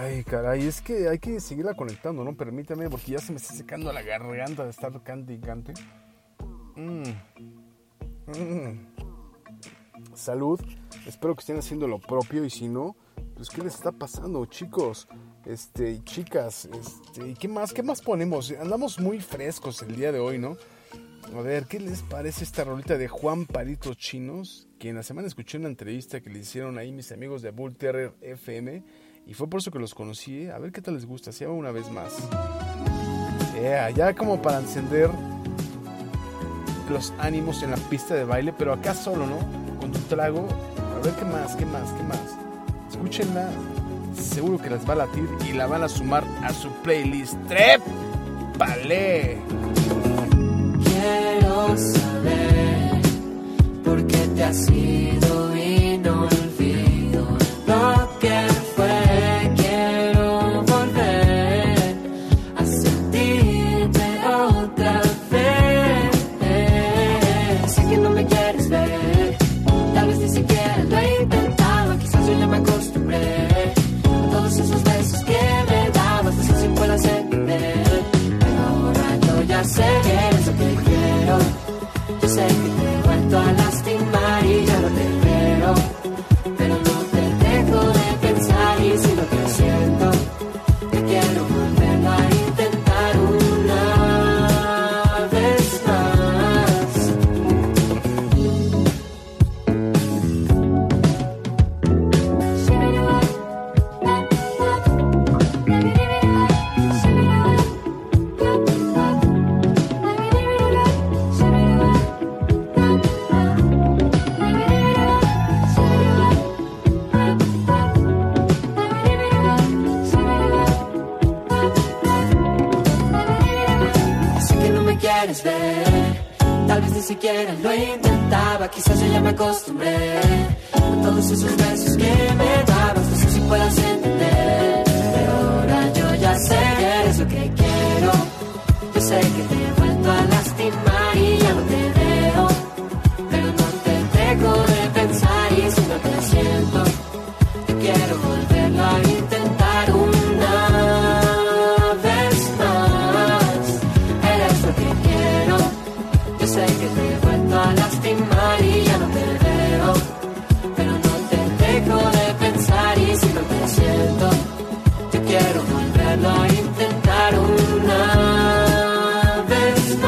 Ay, caray, es que hay que seguirla conectando, ¿no? Permítame, porque ya se me está secando la garganta de estar cante y cante. Mm. Mm. Salud. Espero que estén haciendo lo propio, y si no, pues, ¿qué les está pasando, chicos? Este, chicas, este, ¿qué más? ¿Qué más ponemos? Andamos muy frescos el día de hoy, ¿no? A ver, ¿qué les parece esta rolita de Juan Palitos Chinos? Que en la semana escuché una entrevista que le hicieron ahí mis amigos de Bull Terror F M, y fue por eso que los conocí, ¿eh? A ver qué tal les gusta. Se llama Una Vez Más. Yeah, ya como para encender los ánimos en la pista de baile, pero acá solo, ¿no? Con tu trago, a ver qué más, qué más, qué más. Escúchenla, seguro que les va a latir y la van a sumar a su playlist. ¡Trépale! Quiero saber por qué te has ido y no olvido lo que fue. Sé que eres lo que quiero. Yo sé que te he vuelto a lastimar y ya no te espero, pero no te dejo de pensar y si lo que siento, te quiero volverlo a intentar una vez más. Tal vez ni siquiera lo intentaba, quizás yo ya me acostumbré a todos esos besos que me dabas, no sé si puedas entender, pero ahora yo ya sé que eres lo que quiero. Yo sé que te he vuelto a lastimar y ya no te veo, pero no te dejo de pensar y si no te siento, te quiero volverlo a intentar una. Sé que te he vuelto a lastimar y ya no te veo, pero no te dejo de pensar y si no te siento, yo quiero volverlo a intentar una vez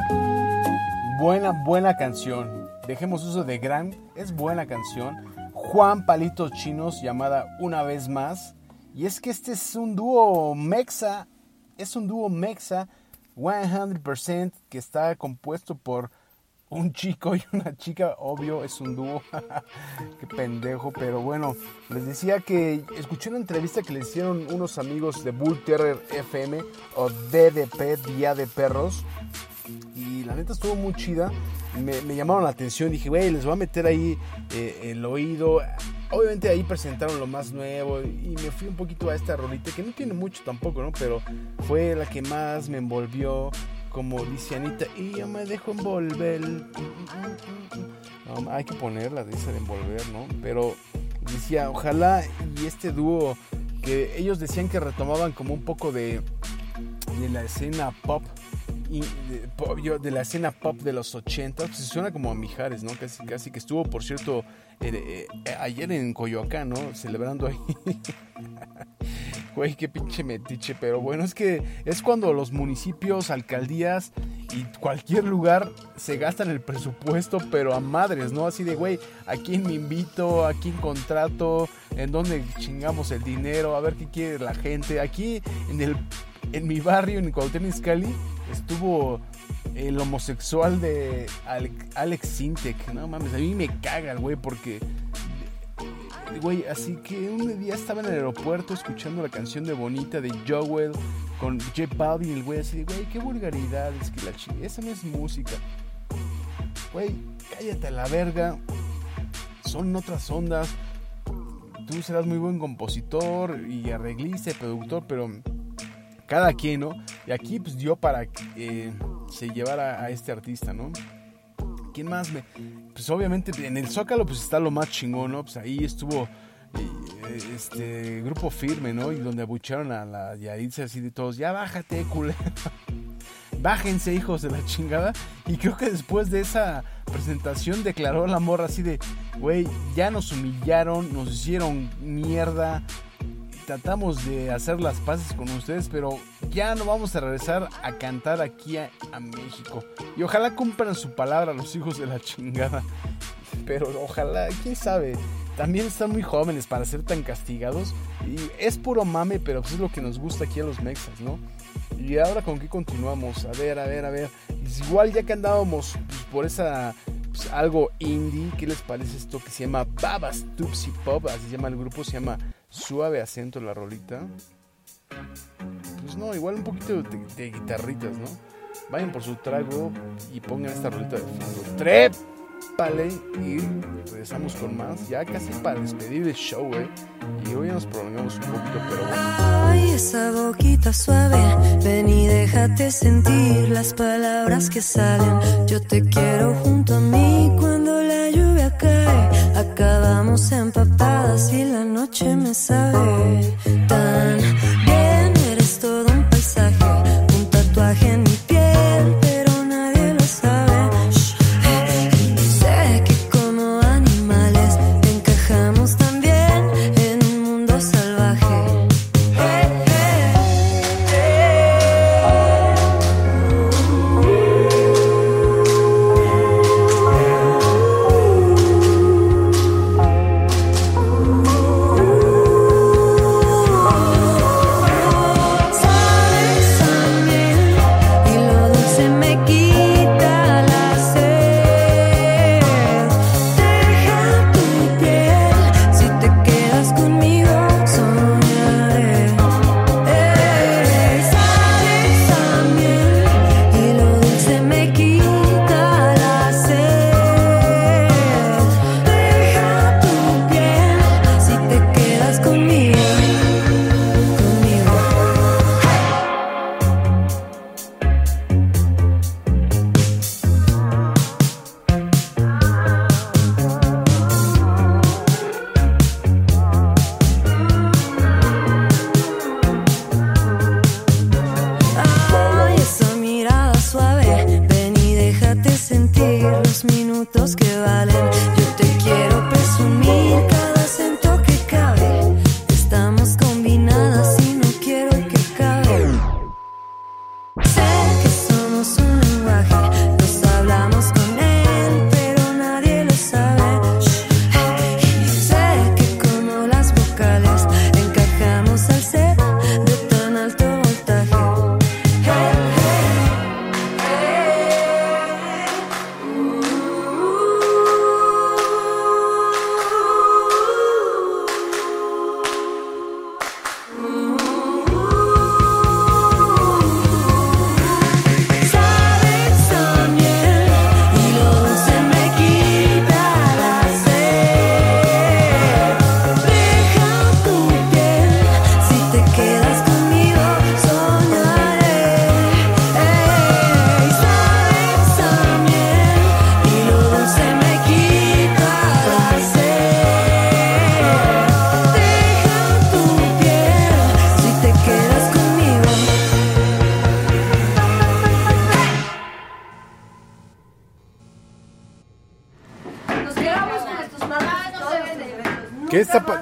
más. Buena, buena canción. Dejemos uso de gran, es buena canción, Juan Palitos Chinos, llamada Una Vez Más. Y es que este es un dúo mexa, es un dúo mexa cien por ciento que está compuesto por un chico y una chica, obvio, es un dúo, qué pendejo. Pero bueno, les decía que escuché una entrevista que le hicieron unos amigos de Bull Terror F M o D D P, Día de Perros. Y la neta estuvo muy chida, me, me llamaron la atención, dije, güey, les voy a meter ahí eh, el oído. Obviamente ahí presentaron lo más nuevo y me fui un poquito a esta rolita, que no tiene mucho tampoco, ¿no? Pero fue la que más me envolvió, como dice Anita, y yo me dejo envolver. No, hay que ponerla, dice de envolver, ¿no? Pero decía, ojalá y este dúo, que ellos decían que retomaban como un poco de, de la escena pop, de la escena pop de los ochenta, pues suena como a Mijares, ¿no? Casi, casi que estuvo, por cierto, eh, eh, ayer en Coyoacán, ¿no? Celebrando ahí. Güey, qué pinche metiche, pero bueno, es que es cuando los municipios, alcaldías y cualquier lugar se gastan el presupuesto, pero a madres, ¿no? Así de, güey, ¿a quién me invito? ¿A quién contrato? ¿En dónde chingamos el dinero? A ver qué quiere la gente. Aquí, en el en mi barrio, en Cuauhtémoc, Cali, estuvo el homosexual de Alex Sintek. No mames, a mí me caga el güey porque... Güey, así que un día estaba en el aeropuerto escuchando la canción de Bonita de Joel con J Balvin y el güey así de, güey, qué vulgaridad, es que la chica, esa no es música. Güey, cállate a la verga, son otras ondas. Tú serás muy buen compositor y arreglista y productor, pero... cada quien, ¿no? Y aquí pues dio para que eh, se llevara a este artista, ¿no? ¿Quién más? Me... Pues obviamente en el Zócalo pues está lo más chingón, ¿no? Pues ahí estuvo eh, este Grupo Firme, ¿no? Y donde abucharon a la Yaritza así de todos, ya bájate, culero. Bájense, hijos de la chingada. Y creo que después de esa presentación declaró la morra así de, güey, ya nos humillaron, nos hicieron mierda. Tratamos de hacer las paces con ustedes, pero ya no vamos a regresar a cantar aquí a, a México. Y ojalá cumplan su palabra los hijos de la chingada. Pero ojalá, quién sabe. también están muy jóvenes para ser tan castigados. Y es puro mame, pero pues es lo que nos gusta aquí a los mexas, ¿no? Y ahora, ¿con qué continuamos? A ver, a ver, a ver. Igual ya que andábamos pues, por esa... Pues, algo indie, ¿qué les parece esto que se llama Babas Tupsy Pop? Así se llama el grupo, se llama Suave Acento la rolita. Pues no, igual un poquito de, de guitarritas, ¿no? Vayan por su trago y pongan esta rolita de fondo. Trépale y regresamos con más, ya casi para despedir el show, ¿eh? Y hoy nos prolongamos un poquito, pero bueno. Ay, esa boquita suave, ven y déjate sentir las palabras que salen. Yo te quiero junto a mí cuando la lluvia cae. Acabamos empapadas y la noche me sabe tan bien. Eres todo un paisaje, un tatuaje en mi piel.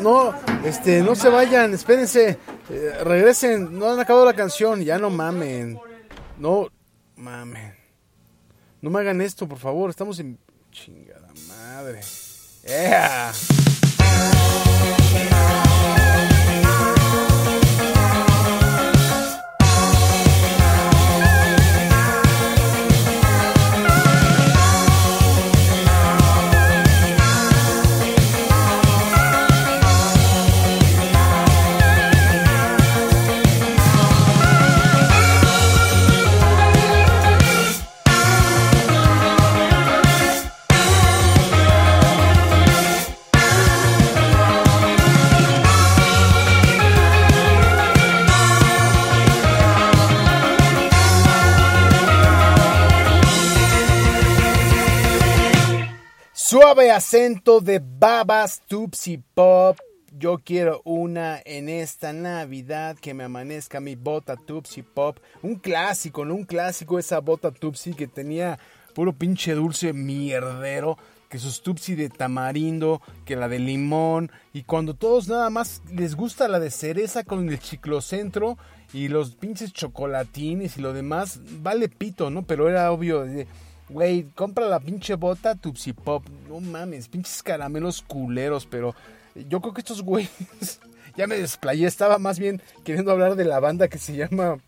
No, este, no se vayan, espérense, eh, regresen, no han acabado la canción, ya no mamen, no mamen, no me hagan esto, por favor, estamos en chingada madre, yeah. Suave acento de Babas Tupsy Pop. Yo quiero una en esta Navidad que me amanezca mi bota Tupsy Pop. Un clásico, ¿no? Un clásico esa bota Tupsy que tenía puro pinche dulce mierdero. Que sus Tupsy de tamarindo, que la de limón. Y cuando todos nada más les gusta la de cereza con el chiclocentro y los pinches chocolatines y lo demás, vale pito, ¿no? Pero era obvio... güey, compra la pinche bota Tupsy Pop. No mames, pinches caramelos culeros, pero yo creo que estos güeyes... Ya me desplayé, estaba más bien queriendo hablar de la banda que se llama...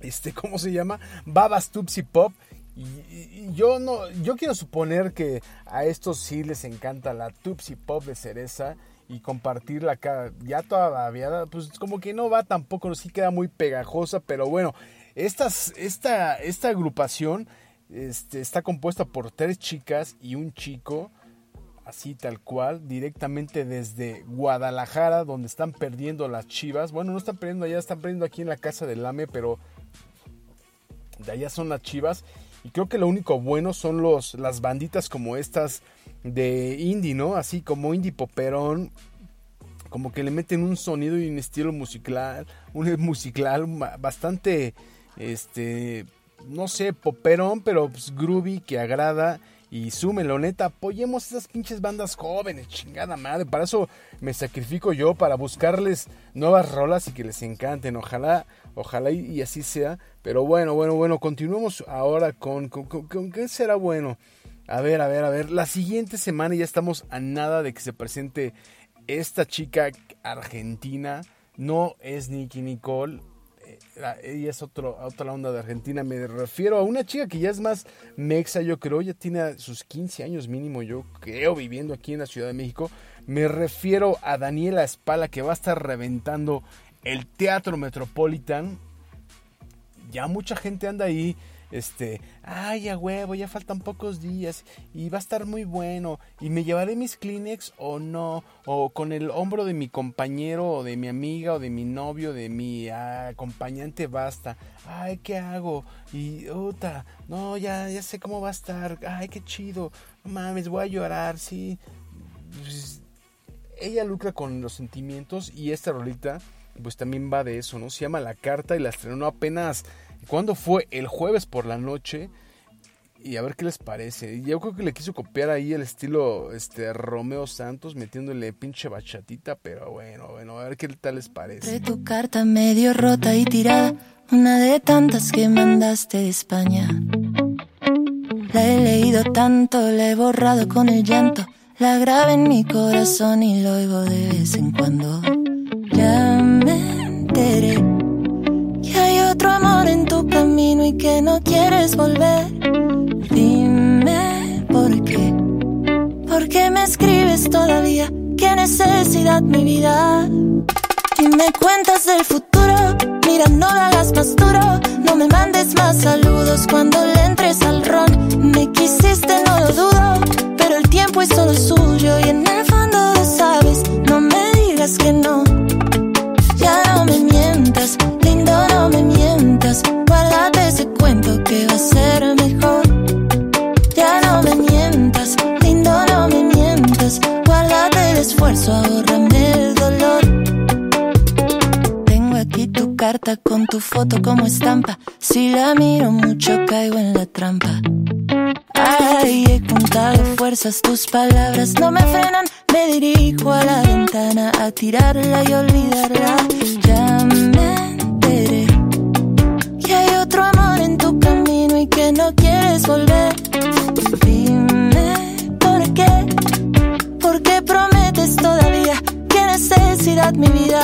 Este, ¿cómo se llama? Babas Tupsy Pop. Y, y yo no, yo quiero suponer que a estos sí les encanta la Tupsy Pop de cereza y compartirla acá ya toda babeada, pues como que no va tampoco, sí queda muy pegajosa, pero bueno, estas, esta, esta agrupación este, está compuesta por tres chicas y un chico, así tal cual, directamente desde Guadalajara, donde están perdiendo las Chivas. Bueno, no están perdiendo allá, están perdiendo aquí en la casa del Lame, pero de allá son las Chivas. Y creo que lo único bueno son los, las banditas como estas de indie, ¿no? Así como indie poperón, como que le meten un sonido y un estilo musical, un musical bastante, este, no sé, poperón, pero pues groovy, que agrada. Y súmelo, neta, apoyemos esas pinches bandas jóvenes, chingada madre. Para eso me sacrifico yo, para buscarles nuevas rolas y que les encanten. Ojalá, ojalá y, y así sea. Pero bueno, bueno, bueno, continuemos ahora con, con, con, con... ¿Qué será bueno? A ver, a ver, a ver. La siguiente semana ya estamos a nada de que se presente esta chica argentina. No es Nicki Nicole. Ella es otro, otra onda de Argentina. Me refiero a una chica que ya es más mexa, yo creo. Ya tiene sus quince años mínimo, yo creo, viviendo aquí en la Ciudad de México. Me refiero a Daniela Espala, que va a estar reventando el Teatro Metropolitan. Ya mucha gente anda ahí, este, ay, a huevo, ya faltan pocos días y va a estar muy bueno. ¿Y me llevaré mis Kleenex o no? O con el hombro de mi compañero o de mi amiga o de mi novio, de mi ah, acompañante, basta. Ay, ¿qué hago? Y, puta, no, ya, ya sé cómo va a estar. Ay, qué chido. No mames, voy a llorar, sí. Pues, ella lucra con los sentimientos y esta rolita, pues también va de eso, ¿no? Se llama La Carta y la estrenó apenas... ¿Cuándo fue? El jueves por la noche. Y a ver qué les parece. Yo creo que le quiso copiar ahí el estilo este, Romeo Santos, metiéndole pinche bachatita. Pero bueno, bueno, a ver qué tal les parece. De tu carta medio rota y tirada, una de tantas que mandaste de España. La he leído tanto, la he borrado con el llanto. La grabo en mi corazón y lo oigo de vez en cuando. Ya me enteré que hay otro amor en tu camino y que no quieres volver. Dime por qué, por qué me escribes todavía, qué necesidad mi vida. Y me cuentas del futuro, mira no lo hagas más duro. No me mandes más saludos cuando le entres al ron. Me quisiste, no lo dudo, pero el tiempo es solo suyo. Y en el fondo lo sabes, no me digas que no. Ya no me mientas, lindo no me mientas. Guárdate ese cuento que va a ser mejor. Ya no me mientas, lindo no me mientas. Guárdate el esfuerzo, ahórrame el dolor. Tengo aquí tu carta con tu foto como estampa. Si la miro mucho caigo en la trampa. Ay, he contado fuerzas, tus palabras no me frenan. Me dirijo a la ventana a tirarla y olvidarla. Ya me enteré que hay otro amor en tu camino y que no quieres volver. Dime por qué, por qué prometes todavía, qué necesidad mi vida.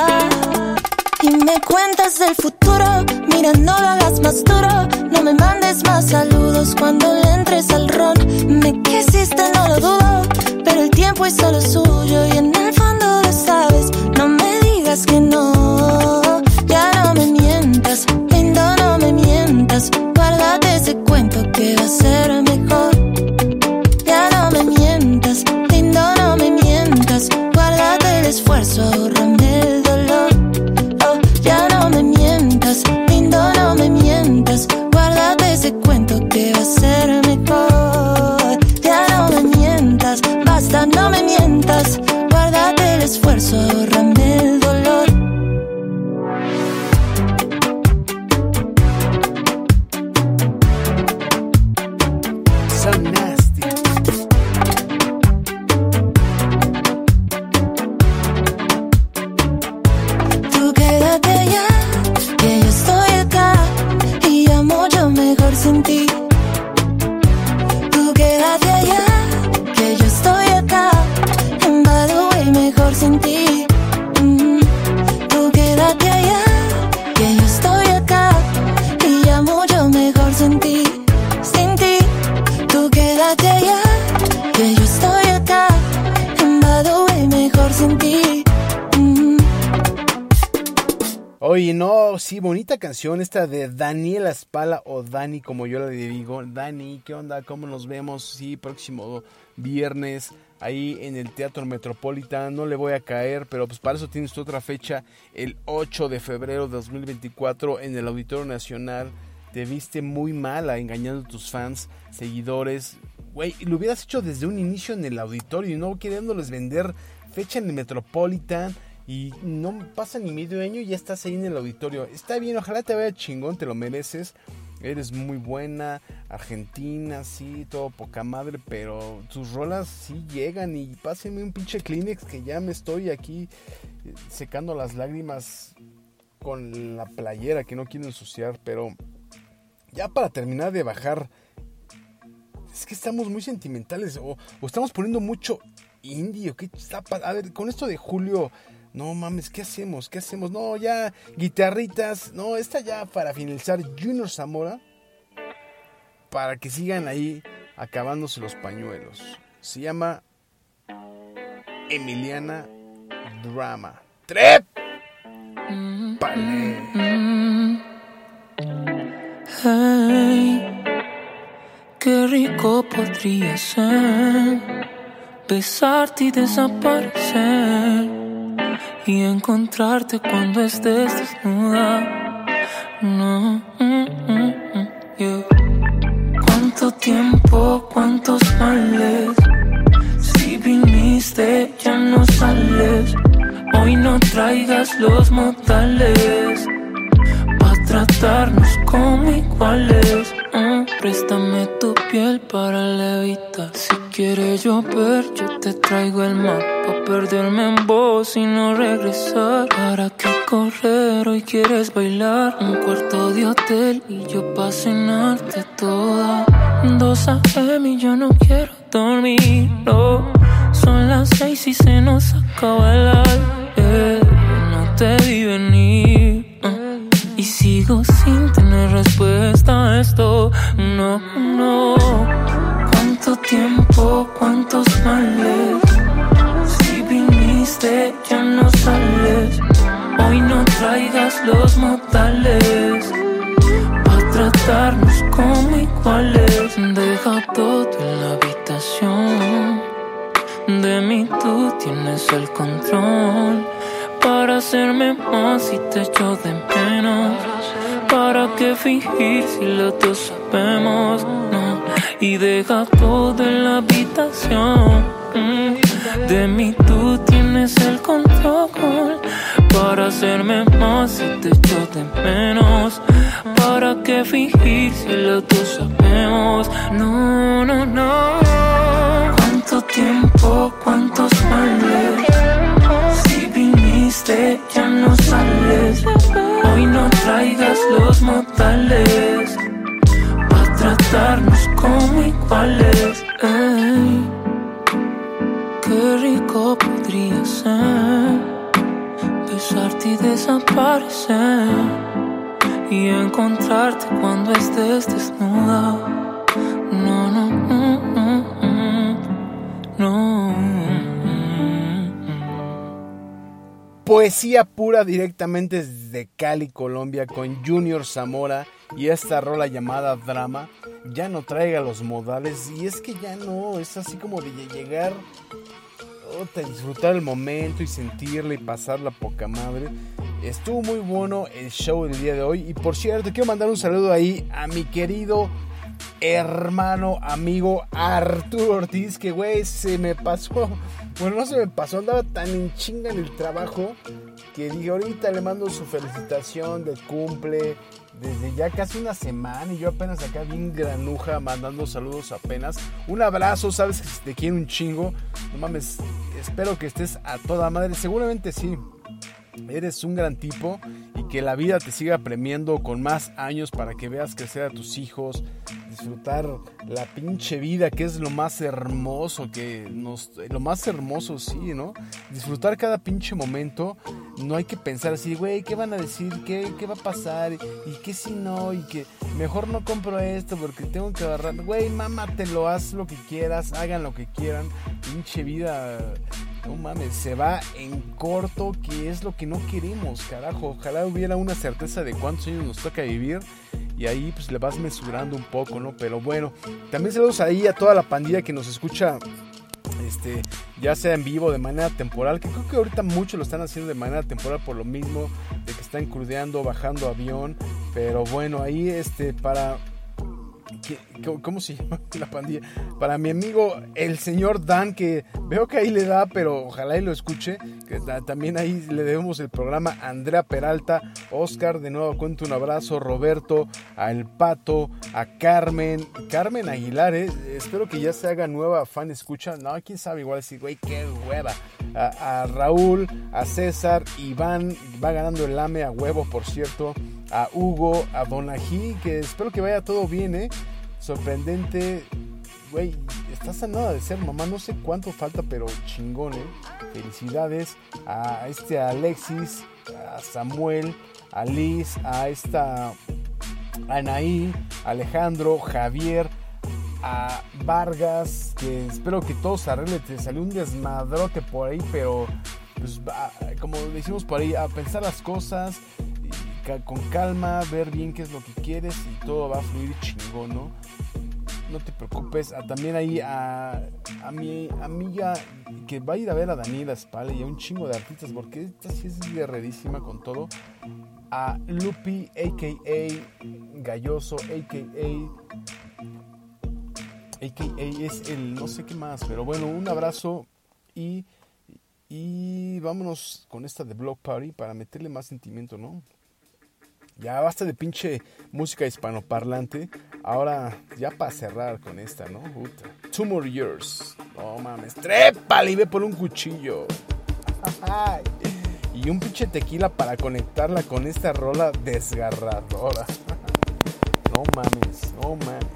Y me cuentas del futuro, mira no lo hagas más duro. No me mandes más saludos cuando le entres al ron. Me quisiste, no lo dudo, pero el tiempo es solo suyo. Y en el fondo lo sabes, no me digas que no. Ya no me mientas, lindo no me mientas. Guárdate ese cuento que va a ser mejor. Ya no me mientas, lindo no me mientas. Guárdate el esfuerzo, ahórrame el dolor. Ya no me mientas, lindo no me mientas. Guárdate ese cuento que va a ser mejor. Ya no me mientas, basta, no me mientas. Guárdate el esfuerzo, ahórrame el dolor. Oye, no, sí, bonita canción esta de Daniela Espala, o Dani, como yo le digo. Dani, ¿qué onda? ¿Cómo nos vemos? Sí, próximo viernes, ahí en el Teatro Metropolitan. No le voy a caer, pero pues para eso tienes tu otra fecha, el ocho de febrero de dos mil veinticuatro, en el Auditorio Nacional. Te viste muy mala engañando a tus fans, seguidores. Güey, lo hubieras hecho desde un inicio en el auditorio, no queriéndoles vender fecha en el Metropolitan. Y no pasa ni medio año y ya estás ahí en el auditorio. Está bien, ojalá te vaya chingón, te lo mereces. Eres muy buena, argentina, sí, todo poca madre, pero tus rolas sí llegan. Y pásenme un pinche Kleenex que ya me estoy aquí secando las lágrimas con la playera que no quiero ensuciar. Pero ya para terminar de bajar, es que estamos muy sentimentales o, o estamos poniendo mucho indie. ¿Qué está pa-? A ver, con esto de julio... No mames, ¿qué hacemos? ¿Qué hacemos? No, ya, guitarritas. No, esta ya para finalizar, Junior Zamora. Para que sigan ahí acabándose los pañuelos. Se llama Emiliana Drama. ¡Trep! Mm-hmm. Vale. Mm-hmm. Hey, qué rico podría ser besarte y desaparecer. Y encontrarte cuando estés desnuda. No, mm, mm, mm, yeah. Cuánto tiempo, cuántos males. Si viniste ya no sales. Hoy no traigas los modales pa' tratarnos como iguales. mm, Préstame tu piel para levitar. Si quieres llover, yo te traigo el mar. Perderme en vos y no regresar. ¿Para qué correr? Hoy quieres bailar. Un cuarto de hotel y yo pa' cenarte toda. Dos a eme y yo no quiero dormir, no. Son las seis y se nos acaba el aire. No te vi venir, uh. Y sigo sin tener respuesta a esto. No, no. ¿Cuánto tiempo? ¿Cuántos males? Ya no sales. Hoy no traigas los modales pa' tratarnos como iguales. Deja todo en la habitación. De mí tú tienes el control. Para hacerme más si te echo de menos. ¿Para qué fingir si los dos sabemos? No. Y deja todo en la habitación. mm. De mí tú tienes el control. Para hacerme más si te echo de menos. ¿Para qué fingir si los dos sabemos? No, no, no. ¿Cuánto tiempo? ¿Cuántos males? Si viniste ya no sales. Hoy no traigas los modales pa' tratarnos como iguales. Ey. Qué rico podría ser besarte y desaparecer. Y encontrarte cuando estés desnuda. No, no, no, no, no, no. Poesía pura directamente desde Cali, Colombia, con Junior Zamora. Y esta rola llamada Drama. Ya no traiga los modales. Y es que ya no, es así como de llegar... disfrutar el momento y sentirla y pasarla poca madre. Estuvo muy bueno el show del día de hoy. Y por cierto, quiero mandar un saludo ahí a mi querido hermano, amigo Arturo Ortiz, que güey, se me pasó. Bueno, no se me pasó, andaba tan en chinga en el trabajo que dije, ahorita le mando su felicitación de cumple desde ya casi una semana. Y yo apenas acá bien granuja mandando saludos apenas. Un abrazo, sabes que te quiero un chingo. No mames, espero que estés a toda madre. Seguramente sí. Eres un gran tipo y que la vida te siga premiando con más años para que veas crecer a tus hijos, disfrutar la pinche vida, que es lo más hermoso que nos, lo más hermoso, sí, ¿no? Disfrutar cada pinche momento. No hay que pensar así, güey, ¿qué van a decir? ¿Qué, qué va a pasar? ¿Y qué si no? ¿Y que mejor no compro esto porque tengo que agarrar? Güey, mámatelo, haz lo que quieras, hagan lo que quieran. Pinche vida... No mames, se va en corto, que es lo que no queremos, carajo. Ojalá hubiera una certeza de cuántos años nos toca vivir y ahí pues le vas mesurando un poco, ¿no? Pero bueno, también saludos ahí a toda la pandilla que nos escucha, este, ya sea en vivo, de manera temporal, que creo que ahorita muchos lo están haciendo de manera temporal por lo mismo de que están crudeando, bajando avión. Pero bueno, ahí este para... ¿Cómo se llama la pandilla? Para mi amigo, el señor Dan, que veo que ahí le da, pero ojalá y lo escuche. Que también ahí le debemos el programa. Andrea Peralta, Oscar, de nuevo cuento un abrazo. Roberto, al Pato, a Carmen, Carmen Aguilar, eh, espero que ya se haga nueva fan escucha. No, quién sabe, igual decir, güey, qué hueva. A, a Raúl, a César, Iván, va ganando el lame a huevo, por cierto. A Hugo, a Donají, que espero que vaya todo bien, ¿eh? Sorprendente, güey, estás a nada de ser mamá, no sé cuánto falta, pero chingón, ¿eh? Felicidades a este a Alexis, a Samuel, a Liz, a esta Anaí, Alejandro, Javier, a Vargas, que espero que todos arreglen, te salió un desmadrote por ahí, pero pues, como decimos por ahí, a pensar las cosas con calma, ver bien qué es lo que quieres y todo va a fluir chingón, ¿no? No te preocupes. A, también ahí a, a mi amiga que va a ir a ver a Daniela Espala y a un chingo de artistas, porque esta sí es guerrerísima con todo. A Lupi, a k a. Galloso, a k a. a k a es el no sé qué más, pero bueno, un abrazo y, y vámonos con esta de Block Party para meterle más sentimiento, ¿no? Ya basta de pinche música hispanoparlante. Ahora, ya para cerrar con esta, ¿no? Puta. Two More Years. No mames. Trépale y ve por un cuchillo. Y un pinche tequila para conectarla con esta rola desgarradora. No mames, no mames.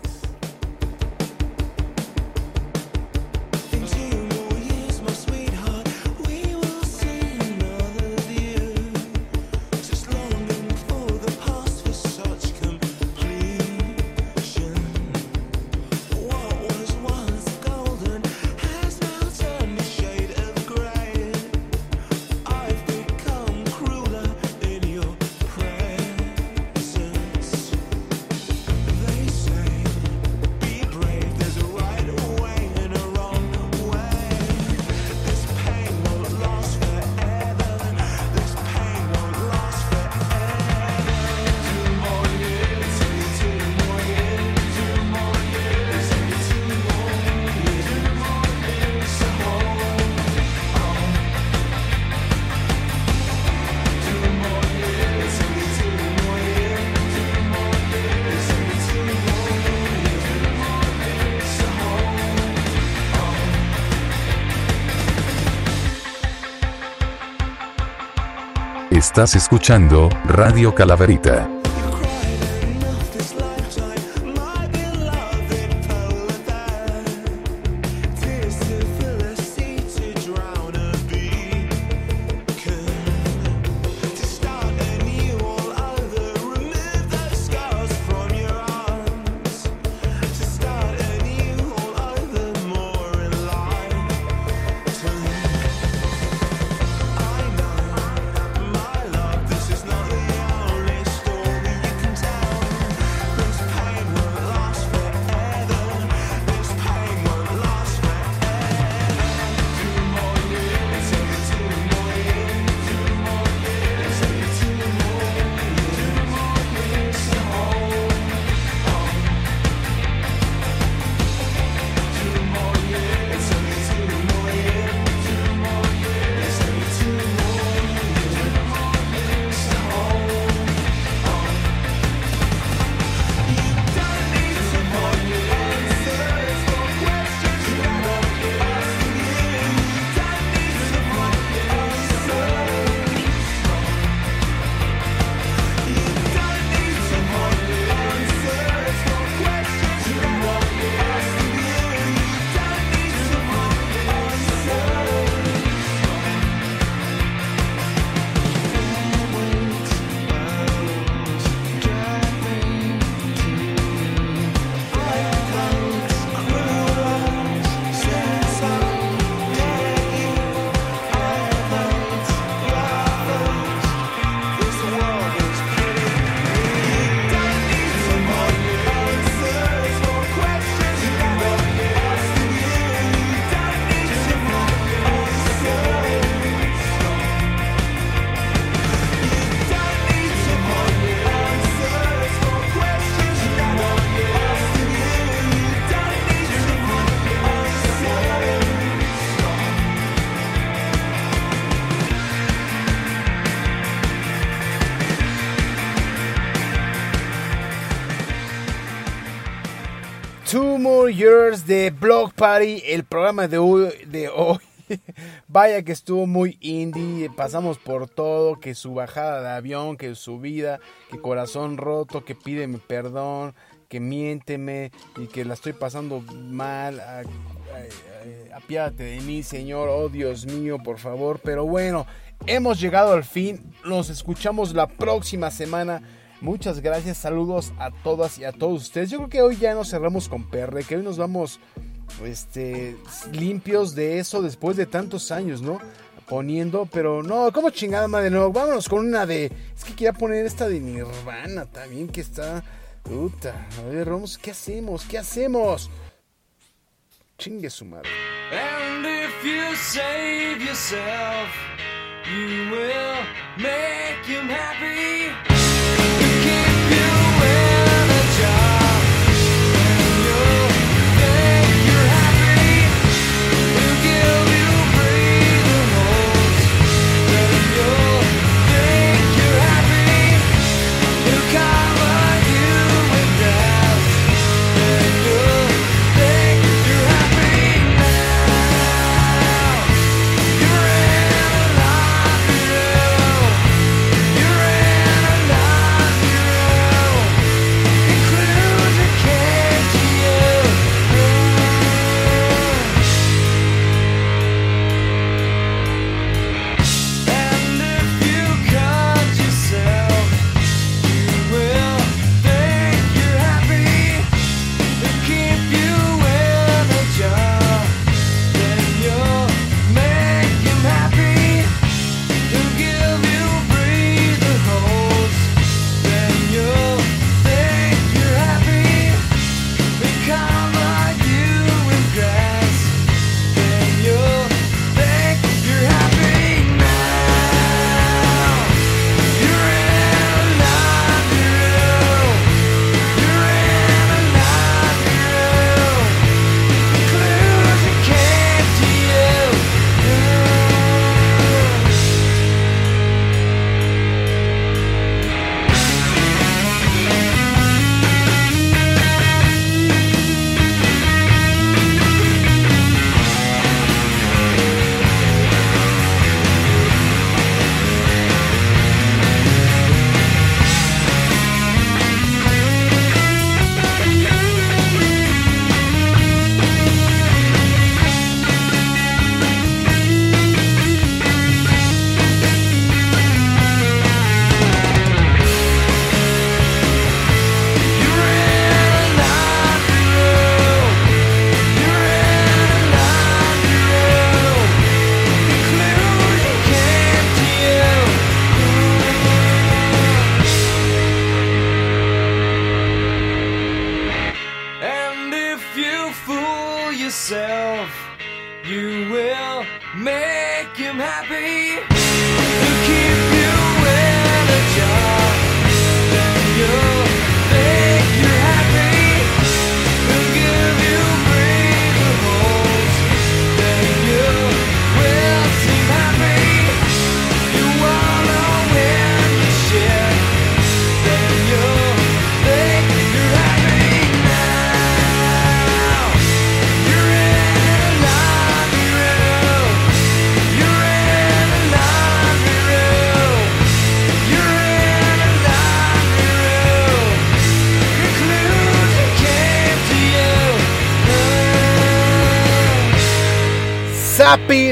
Estás escuchando Radio Calabarita. Two More Years de Block Party, el programa de hoy. De hoy. Vaya que estuvo muy indie, pasamos por todo, que su bajada de avión, que su vida, que corazón roto, que pídeme perdón, que miénteme y que la estoy pasando mal. Ay, ay, apiádate de mí, Señor, oh Dios mío, por favor. Pero bueno, hemos llegado al fin, nos escuchamos la próxima semana. Muchas gracias, saludos a todas y a todos ustedes. Yo creo que hoy ya nos cerramos con perre, que hoy nos vamos este, limpios de eso después de tantos años, ¿no? Poniendo, pero no, como chingada madre, no, vámonos con una de... Es que quería poner esta de Nirvana también, que está... Puta, a ver, vamos, ¿qué hacemos? ¿Qué hacemos? Chingue su madre. And if you save yourself, you will make him happy.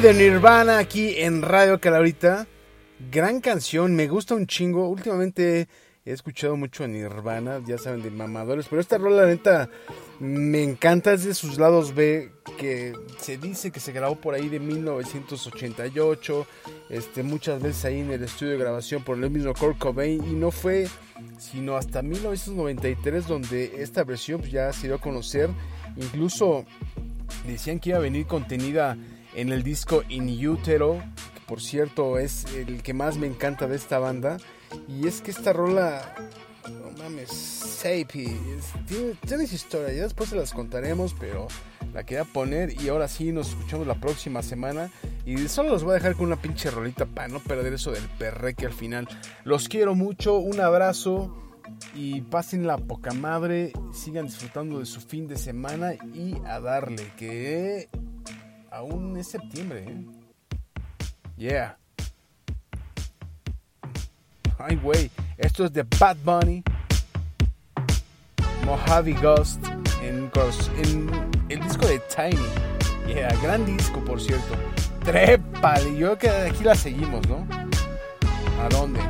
De Nirvana aquí en Radio Calabarita. Gran canción, me gusta un chingo. Últimamente he escuchado mucho a Nirvana, ya saben, de mamadores, pero esta rola, la neta, me encanta. Es de sus lados B, que se dice que se grabó por ahí de mil novecientos ochenta y ocho, este, muchas veces ahí en el estudio de grabación por el mismo Kurt Cobain, y no fue sino hasta mil novecientos noventa y tres donde esta versión ya se dio a conocer. Incluso decían que iba a venir contenida en el disco In Utero, que por cierto es el que más me encanta de esta banda. Y es que esta rola, no mames, Sapi, es, tiene, tiene su historia, ya después se las contaremos, pero la quería poner. Y ahora sí, nos escuchamos la próxima semana. Y solo los voy a dejar con una pinche rolita para no perder eso del perre que al final. Los quiero mucho, un abrazo. y pasen la poca madre, sigan disfrutando de su fin de semana y a darle, que aún es septiembre, ¿eh? Yeah. Ay, güey, esto es de Bad Bunny, Mojave Ghost, en, en el disco de Tiny. Yeah, gran disco, por cierto. Trépale, yo creo que de aquí la seguimos, ¿no? ¿A dónde?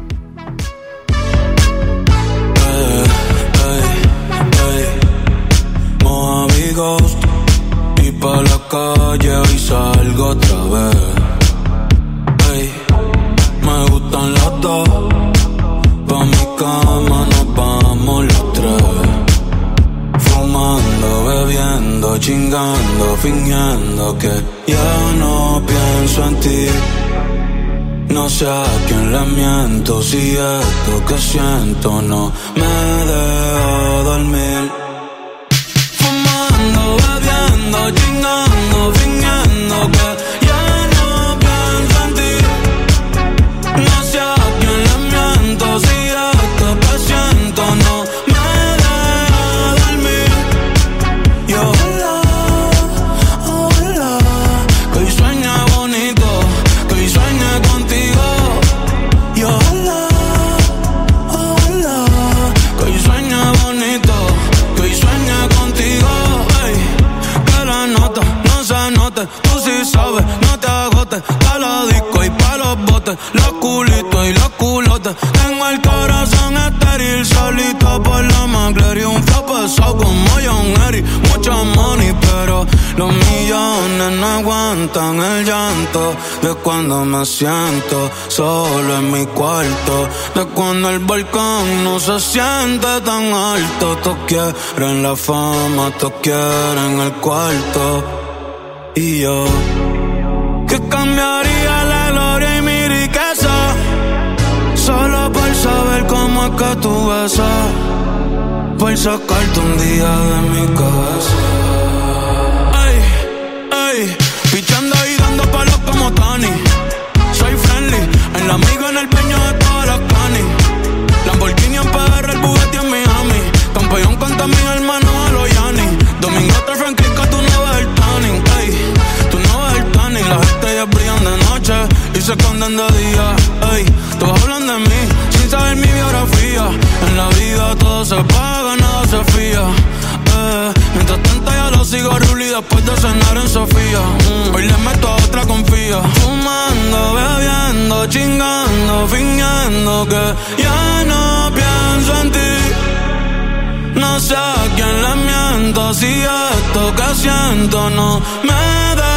Hey, hey, hey. Mojave Ghost, y pa' la calle y salgo otra vez. Hey, me gustan las dos, pa' mi cama nos vamos los tres. Fumando, bebiendo, chingando, fingiendo que ya no pienso en ti. No sé a quién le miento, si esto que siento no me deja dormir. Fumando, bebiendo, chingando, fingiendo que ya no pienso en ti. No sé a quién le miento, si esto que siento no me deja dormir. Y hola, hola, que hoy sueña bonito, que hoy sueña contigo. Tú sí sabes, no te agotes, pa' la disco y pa' los botes, los culitos y los culotes. Tengo el corazón estéril, solito por la McLaren, un flow pesado como John Henry, mucho money, pero los millones no aguantan el llanto de cuando me siento solo en mi cuarto, de cuando el balcón no se siente tan alto. Todos quieren la fama, todos quieren el cuarto. Y yo, que cambiaría la gloria y mi riqueza, solo por saber cómo es que tú besas, por sacarte un día de mi cabeza. Ey, ey, pichando y dando palos como Tony. Soy friendly, el amigo en el peño de todas las canis. Lamborghini en P R, el Bugatti en Miami. Campeón contra mis hermanos a los Yanni. Domingo te franquica, tú no ves el tanning. Las estrellas brillan de noche y se esconden de día. Ey, todos hablan de mí sin saber mi biografía. En la vida todo se paga, nada se fía. Eh, mientras tanto ya lo sigo Ruli después de cenar en Sofía. Mm, hoy le meto a otra confía. Fumando, bebiendo, chingando, fingiendo que ya no pienso en ti. No sé a quién le miento, si esto que siento no me da.